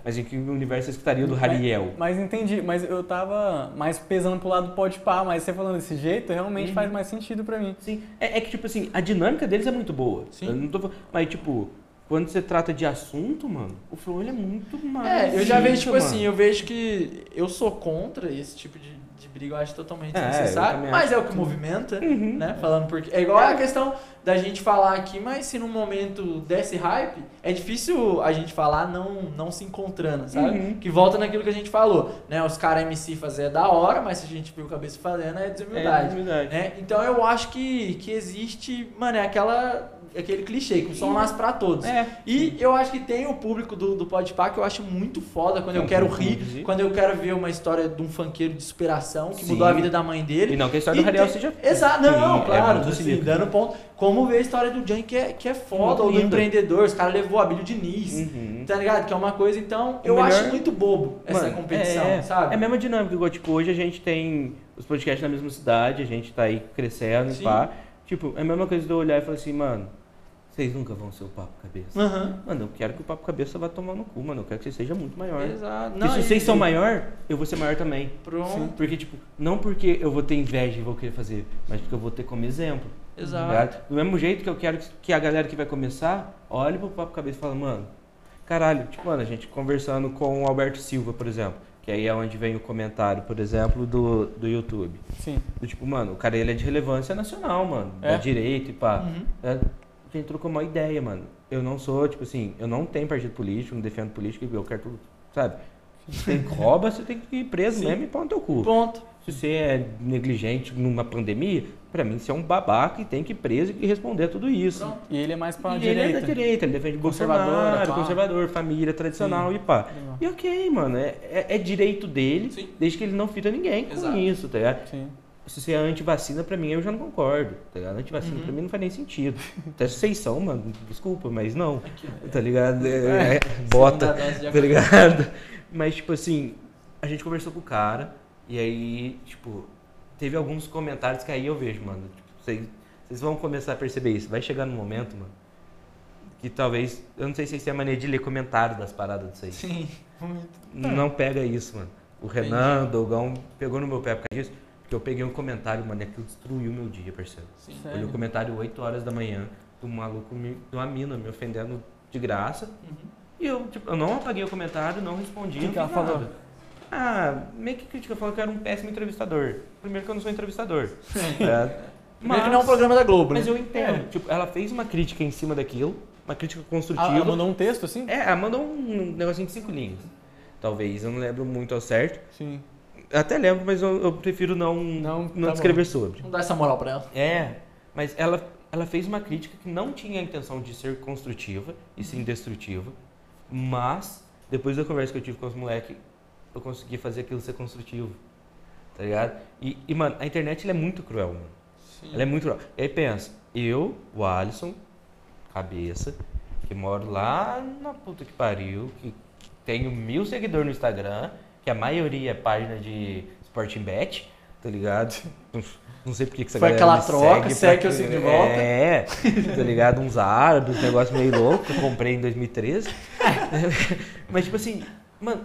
Mas em que universo você escutaria do Rariel? Mas entendi, mas eu tava mais pesando pro lado do Podpah, mas você falando desse jeito realmente faz mais sentido pra mim. Sim, é que tipo assim, a dinâmica deles é muito boa. Sim. Eu não tô... Mas tipo, quando você trata de assunto, mano, o Flow ele é muito mais... eu já vejo tipo assim, eu vejo que eu sou contra esse tipo de briga, eu acho totalmente desnecessário, mas é o que movimenta, né? Falando porque... É igual a questão da gente falar aqui, mas se num momento desse hype, é difícil a gente falar não se encontrando, sabe? Que volta naquilo que a gente falou, né? Os caras MC fazer é da hora, mas se a gente viu o cabeça fazendo é desumildade. Né? Então eu acho que existe, mano, aquele clichê, que o som nasce pra todos. E eu acho que tem o público do Podpah que eu acho muito foda quando eu quero rir, quando eu quero ver uma história de um funkeiro de superação que mudou a vida da mãe dele. E não que a história do Rariel seja... Exato, claro, assim, dando ponto. Como ver a história do Johnny que é foda, ou do empreendedor, os caras levou a Bíblia de Nis, tá ligado? Que é uma coisa, então, eu acho muito bobo essa competição, sabe? É a mesma dinâmica, igual, tipo, hoje a gente tem os podcasts na mesma cidade, a gente tá aí crescendo e pá. Tipo, é a mesma coisa de eu olhar e falar assim, mano, vocês nunca vão ser o Papo Cabeça. Mano, eu quero que o Papo Cabeça vá tomar no cu, mano. Eu quero que vocês sejam muito maior. Exato. Não, se vocês são maior, eu vou ser maior também. Pronto. Sim. Porque, tipo, não porque eu vou ter inveja e vou querer fazer, mas porque eu vou ter como exemplo. Exato. Do mesmo jeito que eu quero que a galera que vai começar, olhe pro Papo Cabeça e fala, mano, caralho, tipo, mano, a gente conversando com o Alberto Silva, por exemplo, que aí é onde vem o comentário, por exemplo, do YouTube. Sim. Do tipo, mano, o cara ele é de relevância nacional, mano. Da direita e pá. A gente trocou uma ideia, mano. Eu não sou, tipo assim, eu não tenho partido político, não defendo político, eu quero tudo, sabe? Se você rouba, você tem que ir preso mesmo e pôr no teu cu. Ponto. Se você é negligente numa pandemia, pra mim você é um babaca e tem que ir preso e responder a tudo isso. Pronto. E ele é mais pra direita. Ele é da direita, ele defende Bolsonaro, conservador, família tradicional e pá. E ok, mano, é direito dele, desde que ele não fira ninguém com isso, tá ligado? Sim. Se você é anti-vacina, pra mim, eu já não concordo, tá ligado? Anti-vacina pra mim não faz nem sentido. Até se vocês são, mano, desculpa, mas não, tá ligado? Bota, tá ligado? Mas, tipo assim, a gente conversou com o cara, E aí, tipo, teve alguns comentários que aí eu vejo, mano, tipo, vocês vão começar a perceber isso. Vai chegar num momento, mano, que talvez, eu não sei se vocês têm a mania de ler comentário das paradas disso aí. Sim, muito. Não pega isso, mano. O Renan, o Dogão, pegou no meu pé por causa disso. Porque eu peguei um comentário, mano, é que destruiu meu dia, parceiro. Eu olhei o comentário 8 horas da manhã do maluco, de uma mina me ofendendo de graça. Uhum. E eu, tipo, eu não apaguei o comentário, não respondi. O que ela falou? Ah, meio que crítica, falou que eu era um péssimo entrevistador. Primeiro que eu não sou entrevistador. Mas que não é um programa da Globo, né? Mas eu entendo. Tipo, ela fez uma crítica em cima daquilo, uma crítica construtiva. Ela mandou um texto, assim? É, ela mandou um negocinho de 5 linhas. Talvez, eu não lembro muito ao certo. Sim. Até lembro, mas eu prefiro não escrever sobre. Não dá essa moral pra ela. É, mas ela fez uma crítica que não tinha a intenção de ser construtiva, e sim destrutiva. Mas, depois da conversa que eu tive com os moleques, eu consegui fazer aquilo ser construtivo, tá ligado? E mano, a internet, ela é muito cruel, mano. Sim. Ela é muito cruel. E aí pensa, eu, o Wallison, cabeça, que moro lá na puta que pariu, que tenho 1000 seguidores no Instagram, que a maioria é página de Sporting Bet, tá ligado? Não sei por que essa galera me segue. Foi aquela troca, segue eu sigo de volta. É, tá ligado? Uns árabes, um negócio meio louco que eu comprei em 2013. Mas tipo assim, mano,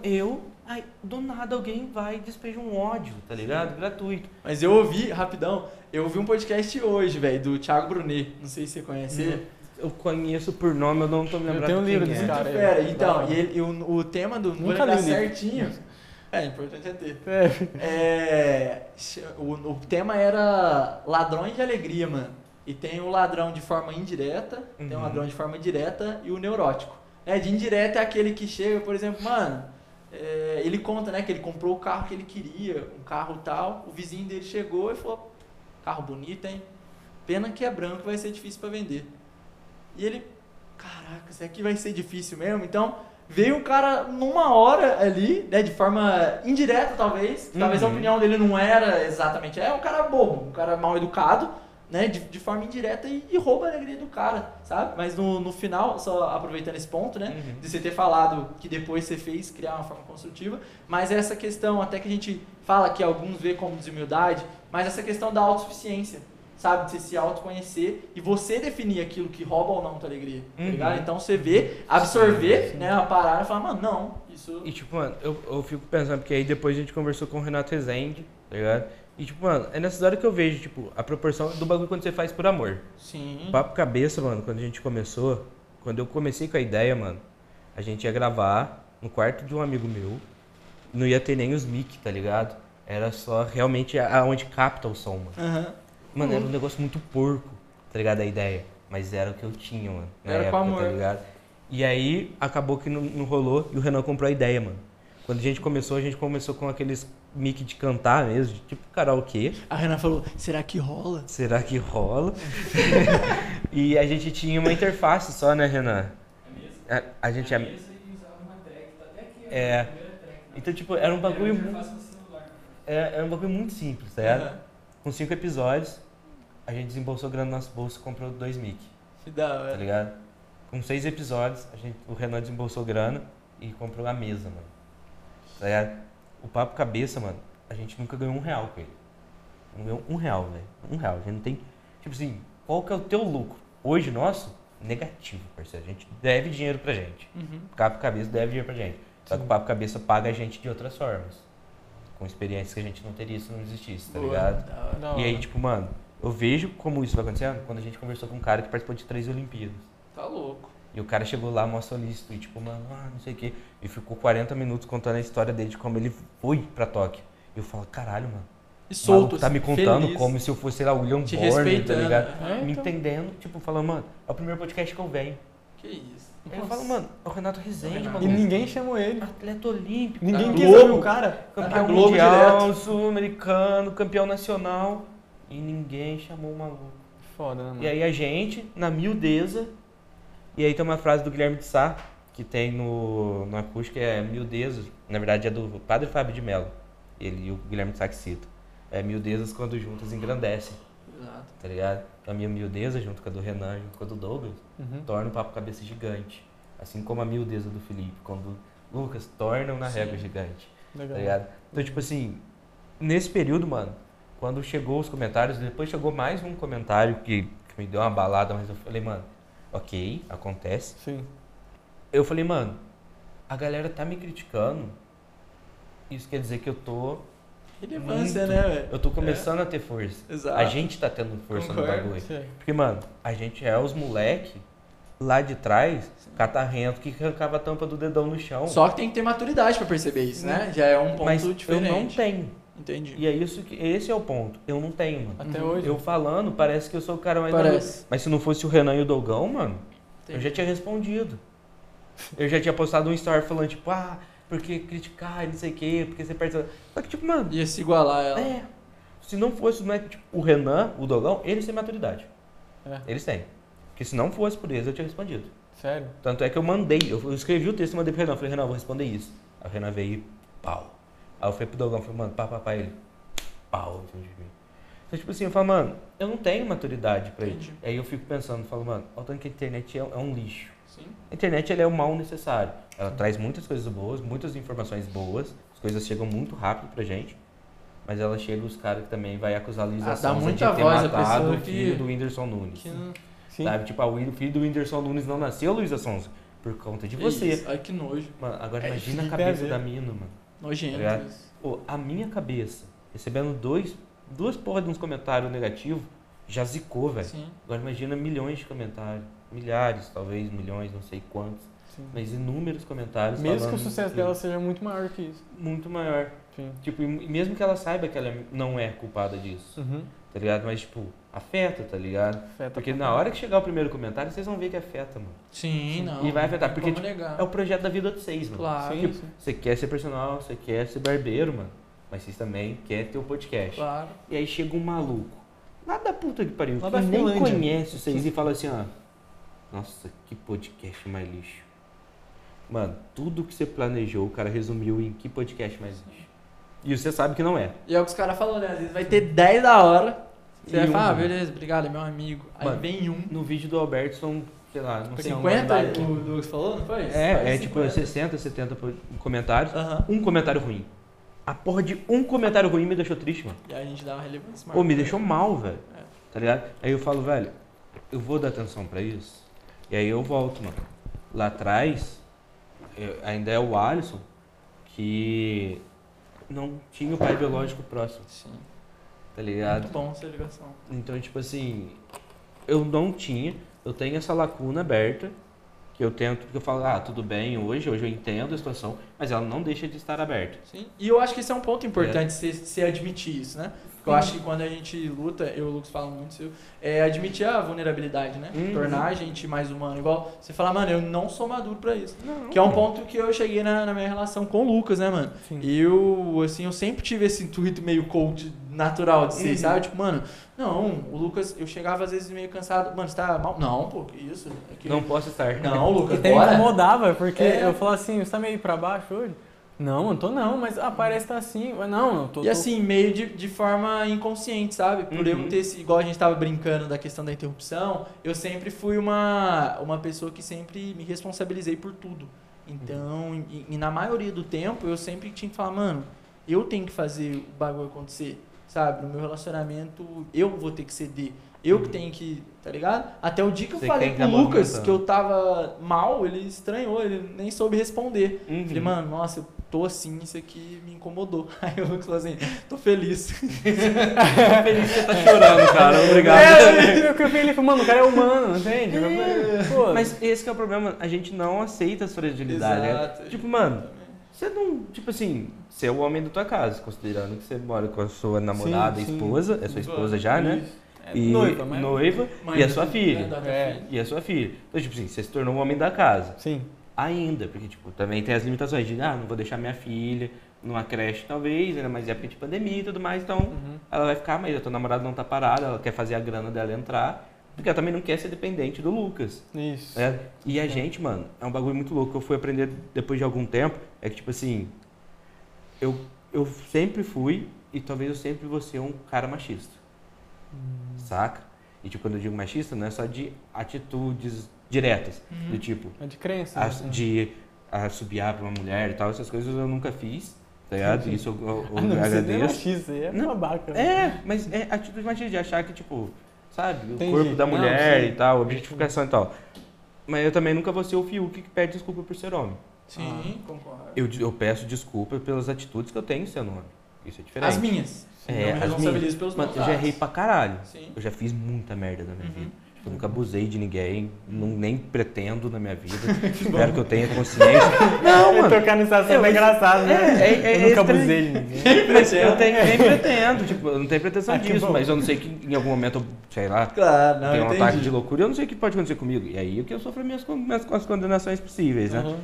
do nada alguém vai e despeja um ódio, tá ligado? Gratuito. Mas eu ouvi, rapidão, um podcast hoje, velho, do Thiago Brunet. Não sei se você conhece ele. Eu conheço por nome, eu não tô me lembrando. Eu tenho um livro desse cara. Pera, então, o tema do nunca li certinho. É, importante é ter. O tema era ladrões de alegria, mano. E tem o ladrão de forma indireta, tem o ladrão de forma direta e o neurótico. De indireta é aquele que chega, por exemplo, mano, ele conta, né, que ele comprou o carro que ele queria, um carro tal, o vizinho dele chegou e falou, carro bonito, hein? Pena que é branco, vai ser difícil pra vender. E ele, caraca, isso aqui vai ser difícil mesmo, então... Veio o cara numa hora ali, né, de forma indireta talvez a opinião dele não era exatamente, um cara bobo, um cara mal educado, né, de forma indireta e rouba a alegria do cara, sabe? Mas no final, só aproveitando esse ponto, né, de você ter falado que depois você fez criar uma forma construtiva, mas essa questão, até que a gente fala que alguns vê como desumildade, mas essa questão da autossuficiência, sabe? De você se autoconhecer e você definir aquilo que rouba ou não tua alegria, tá ligado? Então você vê, absorver, né, a parada e falar, mano, não, isso... E tipo, mano, eu fico pensando, porque aí depois a gente conversou com o Renato Rezende, tá ligado? E tipo, mano, é nessa hora que eu vejo, tipo, a proporção do bagulho quando você faz por amor. Sim. O Papo Cabeça, mano, quando eu comecei com a ideia, mano, a gente ia gravar no quarto de um amigo meu, não ia ter nem os mic, tá ligado? Era só realmente aonde capta o som, mano. Mano, era um negócio muito porco, tá ligado, a ideia. Mas era o que eu tinha, mano, na época, com amor, tá ligado? E aí, acabou que não rolou e o Renan comprou a ideia, mano. Quando a gente começou com aqueles mic de cantar mesmo, de tipo karaokê. A Renan falou, será que rola? Será que rola? E a gente tinha uma interface só, né, Renan? É mesmo. A gente... É mesmo e usava uma track, tá até aqui, a primeira track. Né? Então, tipo, era um bagulho muito... Era um bagulho muito simples, tá ligado? Com 5 episódios, a gente desembolsou grana no nosso bolso e comprou 2 mic. Que da hora. Tá ligado? Com 6 episódios, o Renan desembolsou grana e comprou a mesa, mano. Tá ligado? O Papo Cabeça, mano, a gente nunca ganhou R$1 com ele. Não ganhou R$1, velho. R$1. A gente não tem... Tipo assim, qual que é o teu lucro? Hoje, nosso, negativo, parceiro. A gente deve dinheiro pra gente. O Papo Cabeça deve dinheiro pra gente. Só que o Papo Cabeça paga a gente de outras formas. Com experiências que a gente não teria se não existisse, tá ligado? E aí, tipo, mano, eu vejo como isso vai acontecendo quando a gente conversou com um cara que participou de 3 Olimpíadas. Tá louco. E o cara chegou lá, mó solícito, e tipo, mano, não sei o quê. E ficou 40 minutos contando a história dele de como ele foi pra Tóquio. E eu falo, caralho, mano. E solto, tá me contando feliz, como se eu fosse, sei lá, o William Borne, tá ligado? Me entendendo, tipo, falando, mano, é o primeiro podcast que eu venho. Que isso. Aí eu falo, mano, é o Renato Rezende, mano. E ninguém chamou ele. Atleta olímpico. Ninguém quis ouvir o cara. Campeão mundial, sul-americano, campeão nacional. E ninguém chamou o maluco. Foda, né, mano? E aí a gente, na miudeza... E aí tem uma frase do Guilherme de Sá, que tem no acústico, que é miudezas. Na verdade é do Padre Fábio de Mello. Ele e o Guilherme de Sá que cita. É miudezas quando juntas engrandecem. Exato. Tá ligado? A minha miudeza, junto com a do Renan, junto com a do Douglas, torna o Papo Cabeça gigante. Assim como a miudeza do Felipe, quando o Lucas torna o Na Régua gigante. Legal. Tá ligado? Então, tipo assim, nesse período, mano, quando chegou os comentários, depois chegou mais um comentário que me deu uma balada, mas eu falei, mano, ok, acontece. Sim. Eu falei, mano, a galera tá me criticando, isso quer dizer que eu tô... Relevância, né, velho? Eu tô começando a ter força. Exato. A gente tá tendo força. Concordo, no bagulho. Sim. Porque, mano, a gente é os moleque lá de trás, sim, catarrento, que arrancava a tampa do dedão no chão. Só que tem que ter maturidade pra perceber isso, sim, né? Já é um ponto mas diferente. Mas eu não tenho. Entendi. E é isso que, esse é o ponto. Eu não tenho, mano. Até hoje. Eu falando, parece que eu sou o cara mais... Parece. Mas se não fosse o Renan e o Dogão, mano, entendi, eu já tinha respondido. Eu já tinha postado um story falando, tipo, ah, porque criticar, não sei o quê, porque você perde... Só que, tipo, mano... Ia se igualar ela. É. Se não fosse, né, tipo, o Renan, o Dogão, eles têm maturidade. É. Eles têm. Porque se não fosse por eles, eu tinha respondido. Sério? Tanto é que eu mandei, eu escrevi o texto e mandei pro Renan. Eu falei, Renan, eu vou responder isso. Aí o Renan veio e pau. Aí eu falei pro Dogão, eu falei, mano, pá, ele... Pau. Então, tipo assim, eu falo, mano, eu não tenho maturidade pra ele. Aí eu fico pensando, falo, mano, olha o tanto que a internet é um lixo. Sim. A internet ela é o mal necessário. Ela, sim, traz muitas coisas boas, muitas informações boas. As coisas chegam muito rápido pra gente. Mas ela chega os caras que também vai acusar a Luiz Assunção de ter matado o filho do Whindersson Nunes. Que... Sabe? Tipo, o filho do Whindersson Nunes não nasceu, Luiz Assunção, por conta de você. Isso. Ai, que nojo. Mano, agora imagina a cabeça da mina, mano. Nojento. Tá isso. Pô, a minha cabeça, recebendo duas porra de uns comentários negativos, já zicou, velho. Agora imagina milhões de comentários. Milhares, talvez, milhões, não sei quantos. Sim. Mas inúmeros comentários. Mesmo que o sucesso dela seja muito maior que isso. Muito maior. Sim. Tipo, mesmo que ela saiba que ela não é culpada disso. Uhum. Tá ligado? Mas, tipo, afeta, tá ligado? Afeta. Porque na hora que chegar o primeiro comentário, vocês vão ver que afeta, mano. Sim, não. E vai afetar. Porque tipo, é o projeto da vida de vocês, mano. Claro. Sim, sim. Você quer ser personal, você quer ser barbeiro, mano. Mas vocês também querem ter o podcast. Claro. E aí chega um maluco, lá da puta que pariu, que nem conhece vocês e fala assim, ó. Nossa, que podcast mais lixo. Mano, tudo que você planejou, o cara resumiu em que podcast mais lixo. E você sabe que não é. E é o que os caras falam, né? Às vezes vai ter 10 da hora. Você vai falar, beleza, obrigado, é meu amigo. Aí mano, vem um. No vídeo do Alberto são, sei lá, não sei. 50 o Douglas falou, não foi? É tipo 60, 70 comentários. Uh-huh. Um comentário ruim. A porra de um comentário ruim me deixou triste, mano. E aí a gente dá uma relevância. Pô, me deixou mal, velho. É. Tá ligado? Aí eu falo, velho, eu vou dar atenção pra isso. E aí eu volto, mano. Lá atrás, ainda é o Wallison, que não tinha o pai biológico próximo. Sim. Tá ligado? Muito bom essa ligação. Então, tipo assim, eu não tinha, eu tenho essa lacuna aberta, que eu tento, que eu falo, ah, tudo bem, hoje eu entendo a situação, mas ela não deixa de estar aberta. Sim. E eu acho que isso é um ponto importante, se admitir isso, né? Eu acho que quando a gente luta, eu e o Lucas falam muito isso, é admitir a vulnerabilidade, né? Uhum. Tornar a gente mais humano. Igual você fala, mano, eu não sou maduro pra isso. Não, que é um ponto que eu cheguei na minha relação com o Lucas, né, mano? Sim. Eu, assim, eu sempre tive esse intuito meio coach natural de ser, uhum, sabe? Tipo, mano, não, o Lucas, eu chegava às vezes meio cansado. Mano, você tá mal? Não, pô, que isso? Aqui... Não posso estar. Não, Lucas, até me incomodava, porque eu falava assim, você tá meio pra baixo hoje? Não, não tô não, mas parece que tá assim. Mas não, tô... E assim, meio de forma inconsciente, sabe? Por eu ter... Igual a gente tava brincando da questão da interrupção, eu sempre fui uma pessoa que sempre me responsabilizei por tudo. Então, e na maioria do tempo, eu sempre tinha que falar, mano, eu tenho que fazer o bagulho acontecer, sabe? No meu relacionamento, eu vou ter que ceder. Eu que tenho que, tá ligado? Até o dia que eu falei pro Lucas que eu tava mal, ele estranhou, ele nem soube responder. Falei, mano, nossa, eu... Tô assim, isso aqui me incomodou. Aí o Lucas falou assim, tô feliz. Tô feliz que você tá chorando, cara. Obrigado. Eu fiquei ali, mano, o cara é humano, entende? Pô, mas esse que é o problema, a gente não aceita a fragilidade. Exato, né? Tipo, mano, você não... Tipo assim, você é o homem da tua casa, considerando que você mora com a sua namorada, sim, sim, esposa, é sua esposa já, né? E noiva e a sua filha. E a sua filha. Então, tipo assim, você se tornou o homem da casa. Sim. Ainda, porque tipo, também tem as limitações de, não vou deixar minha filha numa creche talvez, ainda mais época de pandemia e tudo mais, então ela vai ficar, mas a tua namorada não tá parada, ela quer fazer a grana dela entrar, porque ela também não quer ser dependente do Lucas. Isso. Né? E a gente, mano, é um bagulho muito louco que eu fui aprender depois de algum tempo, é que tipo assim, eu sempre fui e talvez eu sempre vou ser um cara machista, saca? E tipo, quando eu digo machista, não é só de atitudes diretas, do tipo... É de crença. De assobiar pra uma mulher e tal, essas coisas eu nunca fiz. Tá ligado? Isso eu agradeço. Machista, é não, babaca. É, mas é atitude machista de achar que, tipo, sabe, entendi, o corpo da mulher não, e tal, objetificação e tal. Mas eu também nunca vou ser o Fiuk que pede desculpa por ser homem. Sim, concordo. Eu peço desculpa pelas atitudes que eu tenho sendo homem. Isso é diferente. As minhas. É, as minhas. Pelos mas eu já errei pra caralho. Sim. Eu já fiz muita merda na minha vida. Eu nunca abusei de ninguém, nem pretendo na minha vida. Espero que eu tenha consciência. Não, mano. Tocar nesse assunto é engraçado, né? Eu nunca abusei de ninguém. Mas eu nem pretendo. Tipo, eu não tenho pretensão disso, mas eu não sei que em algum momento eu, sei lá, claro, tenho um ataque de loucura. Eu não sei o que pode acontecer comigo. E aí eu sofro as minhas condenações possíveis, né? Uhum.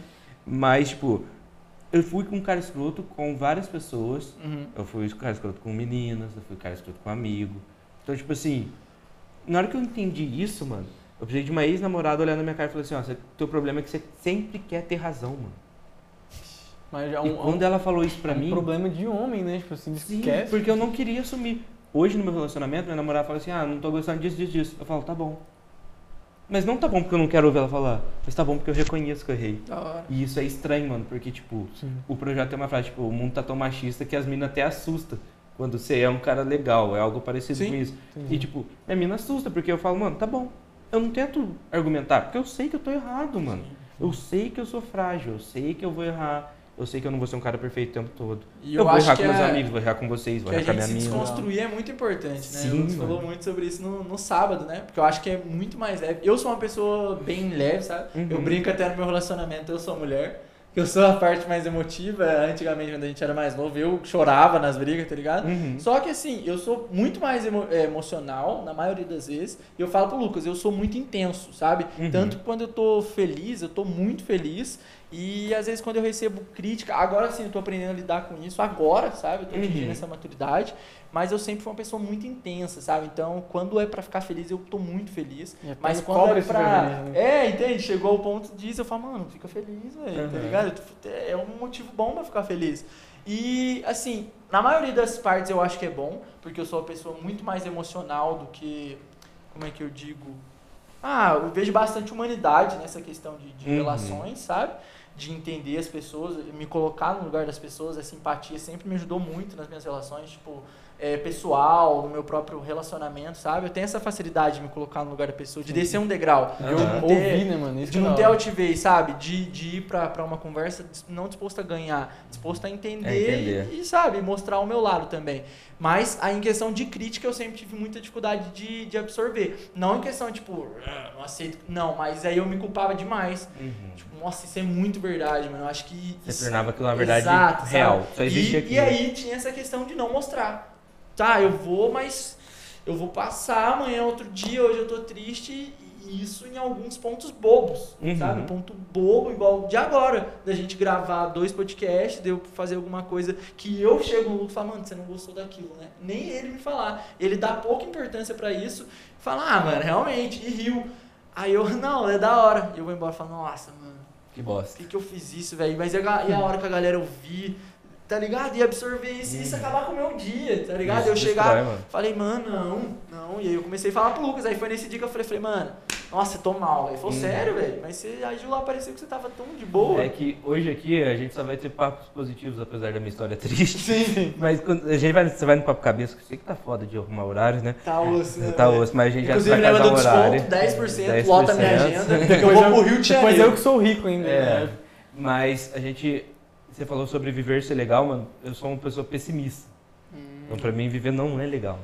Mas, tipo, eu fui com um cara escroto com várias pessoas. Uhum. Eu fui com um cara escroto com meninas, eu fui com um cara escroto com um amigo. Então, tipo assim... Na hora que eu entendi isso, mano, eu precisei de uma ex-namorada olhando na minha cara e falou assim, ó, teu problema é que você sempre quer ter razão, mano. Mas já e quando ela falou isso pra mim... É um problema de homem, né? Tipo assim, sim, esquece. Porque eu não queria assumir. Hoje, no meu relacionamento, minha namorada fala assim, ah, não tô gostando disso, disso, disso. Eu falo, tá bom. Mas não tá bom porque eu não quero ouvir ela falar, mas tá bom porque eu reconheço que eu errei. Da hora. E isso é estranho, mano, porque, tipo, sim, o projeto tem uma frase, tipo, o mundo tá tão machista que as minas até assustam. Quando você é um cara legal, é algo parecido sim, com isso. Sim. E tipo, a mina assusta, porque eu falo, mano, tá bom. Eu não tento argumentar, porque eu sei que eu tô errado, mano. Eu sei que eu sou frágil, eu sei que eu vou errar. Eu sei que eu não vou ser um cara perfeito o tempo todo. E eu vou errar com meus amigos, vou errar com vocês, vou errar com a minha amiga. Se desconstruir é muito importante, né? Sim, você falou muito sobre isso no sábado, né? Porque eu acho que é muito mais leve. Eu sou uma pessoa bem leve, sabe? Uhum. Eu brinco até no meu relacionamento, eu sou mulher. Eu sou a parte mais emotiva, antigamente quando a gente era mais novo, eu chorava nas brigas, tá ligado? Uhum. Só que assim, eu sou muito mais emocional, na maioria das vezes, e eu falo pro Lucas, eu sou muito intenso, sabe? Uhum. Tanto que quando eu tô feliz, eu tô muito feliz, e às vezes quando eu recebo crítica, agora sim, eu tô aprendendo a lidar com isso, agora, sabe? Eu tô atingindo essa maturidade, mas eu sempre fui uma pessoa muito intensa, sabe? Então, quando é pra ficar feliz, eu tô muito feliz. Mas quando é pra... Vermelho, né? É, entende? Chegou ao ponto disso, eu falo, mano, fica feliz, velho, tá ligado? É um motivo bom pra ficar feliz. E, assim, na maioria das partes eu acho que é bom, porque eu sou uma pessoa muito mais emocional do que... Como é que eu digo? Ah, eu vejo bastante humanidade nessa questão de relações, sabe? De entender as pessoas, me colocar no lugar das pessoas, a simpatia sempre me ajudou muito nas minhas relações, tipo... pessoal, no meu próprio relacionamento, sabe? Eu tenho essa facilidade de me colocar no lugar da pessoa, de descer um degrau, de não ter altivez, sabe? De ir pra uma conversa não disposto a ganhar, disposto a entender. E, sabe, mostrar o meu lado também. Mas em questão de crítica eu sempre tive muita dificuldade de absorver. Não em questão, tipo, não aceito, não, mas aí eu me culpava demais. Tipo, nossa, isso é muito verdade, mano. Eu acho que... Você tornava aquilo uma verdade real. Só existe aqui. E aí tinha essa questão de não mostrar. Tá, eu vou, mas eu vou passar amanhã, outro dia, hoje eu tô triste, e isso em alguns pontos bobos, sabe? Um ponto bobo, igual de agora, da gente gravar 2 podcasts, de eu fazer alguma coisa que eu chego no Lu e falo, mano, você não gostou daquilo, né? Nem ele me falar. Ele dá pouca importância pra isso, fala, ah, mano, realmente, e riu. Aí eu, não, é da hora. Eu vou embora e falo, nossa, mano, que bosta. Por que eu fiz isso, velho? Mas e a hora que a galera ouvir... Tá ligado? E absorver isso acabar com o meu dia, tá ligado? Isso eu chegar, mano. Falei, mano, não. E aí eu comecei a falar pro Lucas, aí foi nesse dia que eu falei, mano, nossa, eu tô mal. Ele falou, sério, velho, mas você agiu lá, parecia que você tava tão de boa. É que hoje aqui a gente só vai ter papos positivos, apesar da minha história triste. Sim. Mas quando a gente vai no Papo Cabeça, que eu sei que tá foda de arrumar horários, né? Tá osso, né? Tá osso, mas a gente inclusive, já vai casar um horário. Inclusive, 10%, lota minha agenda, porque eu vou pro Rio de Janeiro. Mas eu que sou rico ainda. É, né? Mas a gente... Você falou sobre viver ser legal, mano. Eu sou uma pessoa pessimista. Então, pra mim, viver não é legal.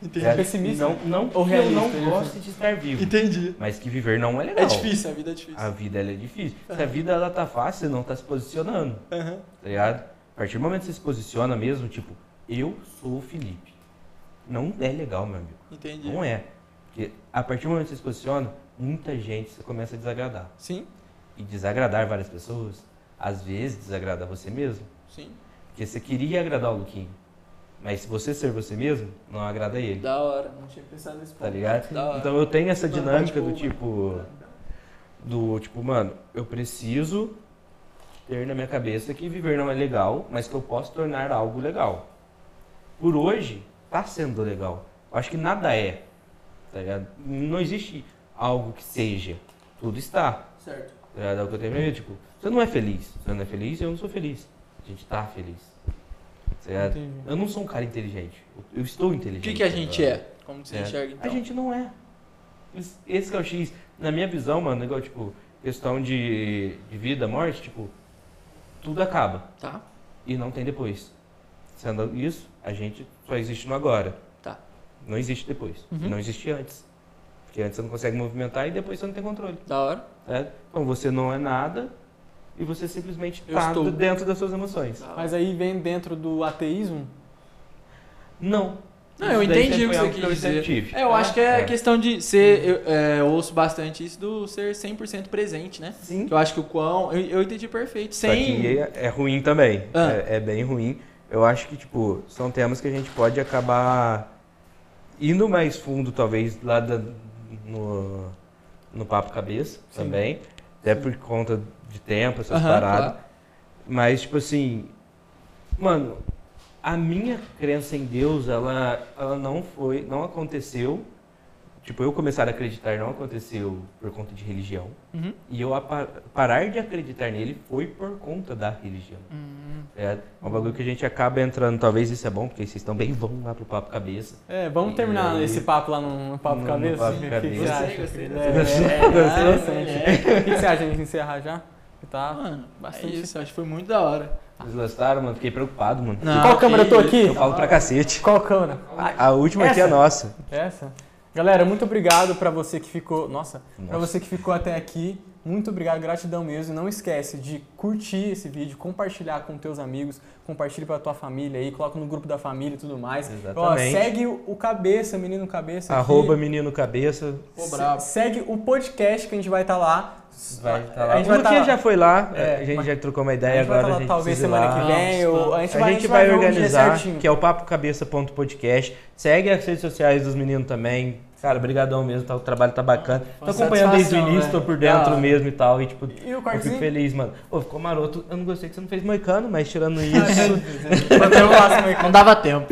Entendi. É pessimista? Não, ou realista, eu não gosto de estar vivo. Entendi. Mas que viver não é legal. É difícil, a vida é difícil. A vida, ela é difícil. Se a vida, ela tá fácil, você não tá se posicionando. Tá ligado? A partir do momento que você se posiciona mesmo, tipo, eu sou o Felipe. Não é legal, meu amigo. Entendi. Não é. Porque a partir do momento que você se posiciona, muita gente você começa a desagradar. Sim. E desagradar várias pessoas... Às vezes desagrada você mesmo. Sim. Porque você queria agradar o Luquinho. Mas se você ser você mesmo, não agrada ele. Da hora, não tinha pensado nisso. Tá ligado? Então eu tenho essa dinâmica do tipo, mano, eu preciso ter na minha cabeça que viver não é legal, mas que eu posso tornar algo legal. Por hoje, tá sendo legal. Eu acho que nada é. Tá ligado? Não existe algo que seja. Tudo está. Certo. É o que eu tenho medo, tipo, você não é feliz. Você não é feliz, eu não sou feliz. A gente tá feliz. Certo? Eu não sou um cara inteligente. Eu estou inteligente. O que, que a gente é? Como você enxerga, então? A gente não é. Esse que é o X. Na minha visão, mano, igual, tipo, questão de vida, morte, tipo, tudo acaba. Tá. E não tem depois. Sendo isso, a gente só existe no agora. Tá. Não existe depois. Uhum. Não existe antes. Porque antes você não consegue movimentar e depois você não tem controle. Da hora. É? Então você não é nada e você simplesmente está dentro das suas emoções. Mas aí vem dentro do ateísmo? Não. Não, eu entendi o que você quis dizer. É, eu acho que é questão de ser... Eu ouço bastante isso do ser 100% presente, né? Sim. Que eu acho que o quão... Eu entendi perfeito. Sem... Só que é ruim também. Ah. É bem ruim. Eu acho que, tipo, são temas que a gente pode acabar indo mais fundo, talvez, lá no Papo Cabeça. Sim. Também. Até por conta de tempo, essas paradas. Claro. Mas, tipo assim... Mano... A minha crença em Deus, ela não aconteceu. Tipo, eu começar a acreditar não aconteceu por conta de religião. Uhum. E eu parar de acreditar nele foi por conta da religião. Uhum. É um bagulho que a gente acaba entrando. Talvez isso é bom, porque vocês também vão lá pro Papo Cabeça. É, vamos terminar esse papo lá no Papo Cabeça? No Papo Cabeça. O que você acha? O que você acha de encerrar já? Tá, mano, bastante. É isso, acho que foi muito da hora. Vocês gostaram, mano? Fiquei preocupado, mano. Não, qual câmera eu tô aqui? Eu falo pra cacete. Qual câmera? A última aqui é a nossa. Essa? Galera, muito obrigado pra você que ficou... Nossa. Pra você que ficou até aqui. Muito obrigado, gratidão mesmo. Não esquece de curtir esse vídeo, compartilhar com teus amigos, compartilha pra tua família aí, coloca no grupo da família e tudo mais. Exatamente. Ó, segue o Cabeça, Menino Cabeça. @ Menino Cabeça. Segue o podcast que a gente vai estar lá. A gente já foi lá, a gente já trocou uma ideia, agora a gente vai talvez semana que vem, a gente vai organizar, que é o papocabeça.podcast. Segue as redes sociais dos meninos também. Cara, brigadão mesmo, o trabalho tá bacana. Tô acompanhando desde o início, tô por dentro mesmo e tal. E tipo, eu fico feliz, mano. Ficou maroto. Eu não gostei que você não fez moicano, mas tirando isso... não dava tempo.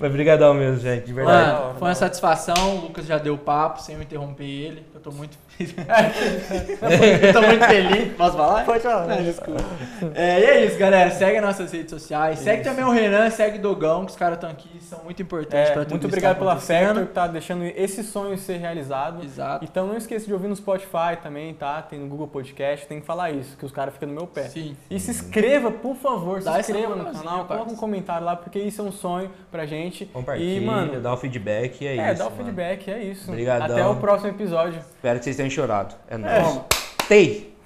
Mas brigadão mesmo, gente, de verdade. Mano, foi uma satisfação, o Lucas já deu papo, sem eu interromper ele. Eu tô muito feliz. Eu tô muito feliz. Posso falar? Pode falar. Não, desculpa. E é isso, galera. Segue nossas redes sociais. Segue também o Renan, segue o Dogão, que os caras estão aqui, são muito importantes pra tudo. Muito obrigado pela Factor, que tá deixando esse sonho ser realizado. Exato. Então não esqueça de ouvir no Spotify também, tá? Tem no Google Podcast, tem que falar isso, que os caras ficam no meu pé. Sim. E se inscreva, por favor, se inscreva no canal, coloca um comentário lá, porque isso é um sonho pra gente. Compartilha, mano, dá o feedback, é isso. É, dá o feedback, é isso. Obrigadão. Até o próximo episódio. Espero que vocês tenham chorado. É nóis. Tem!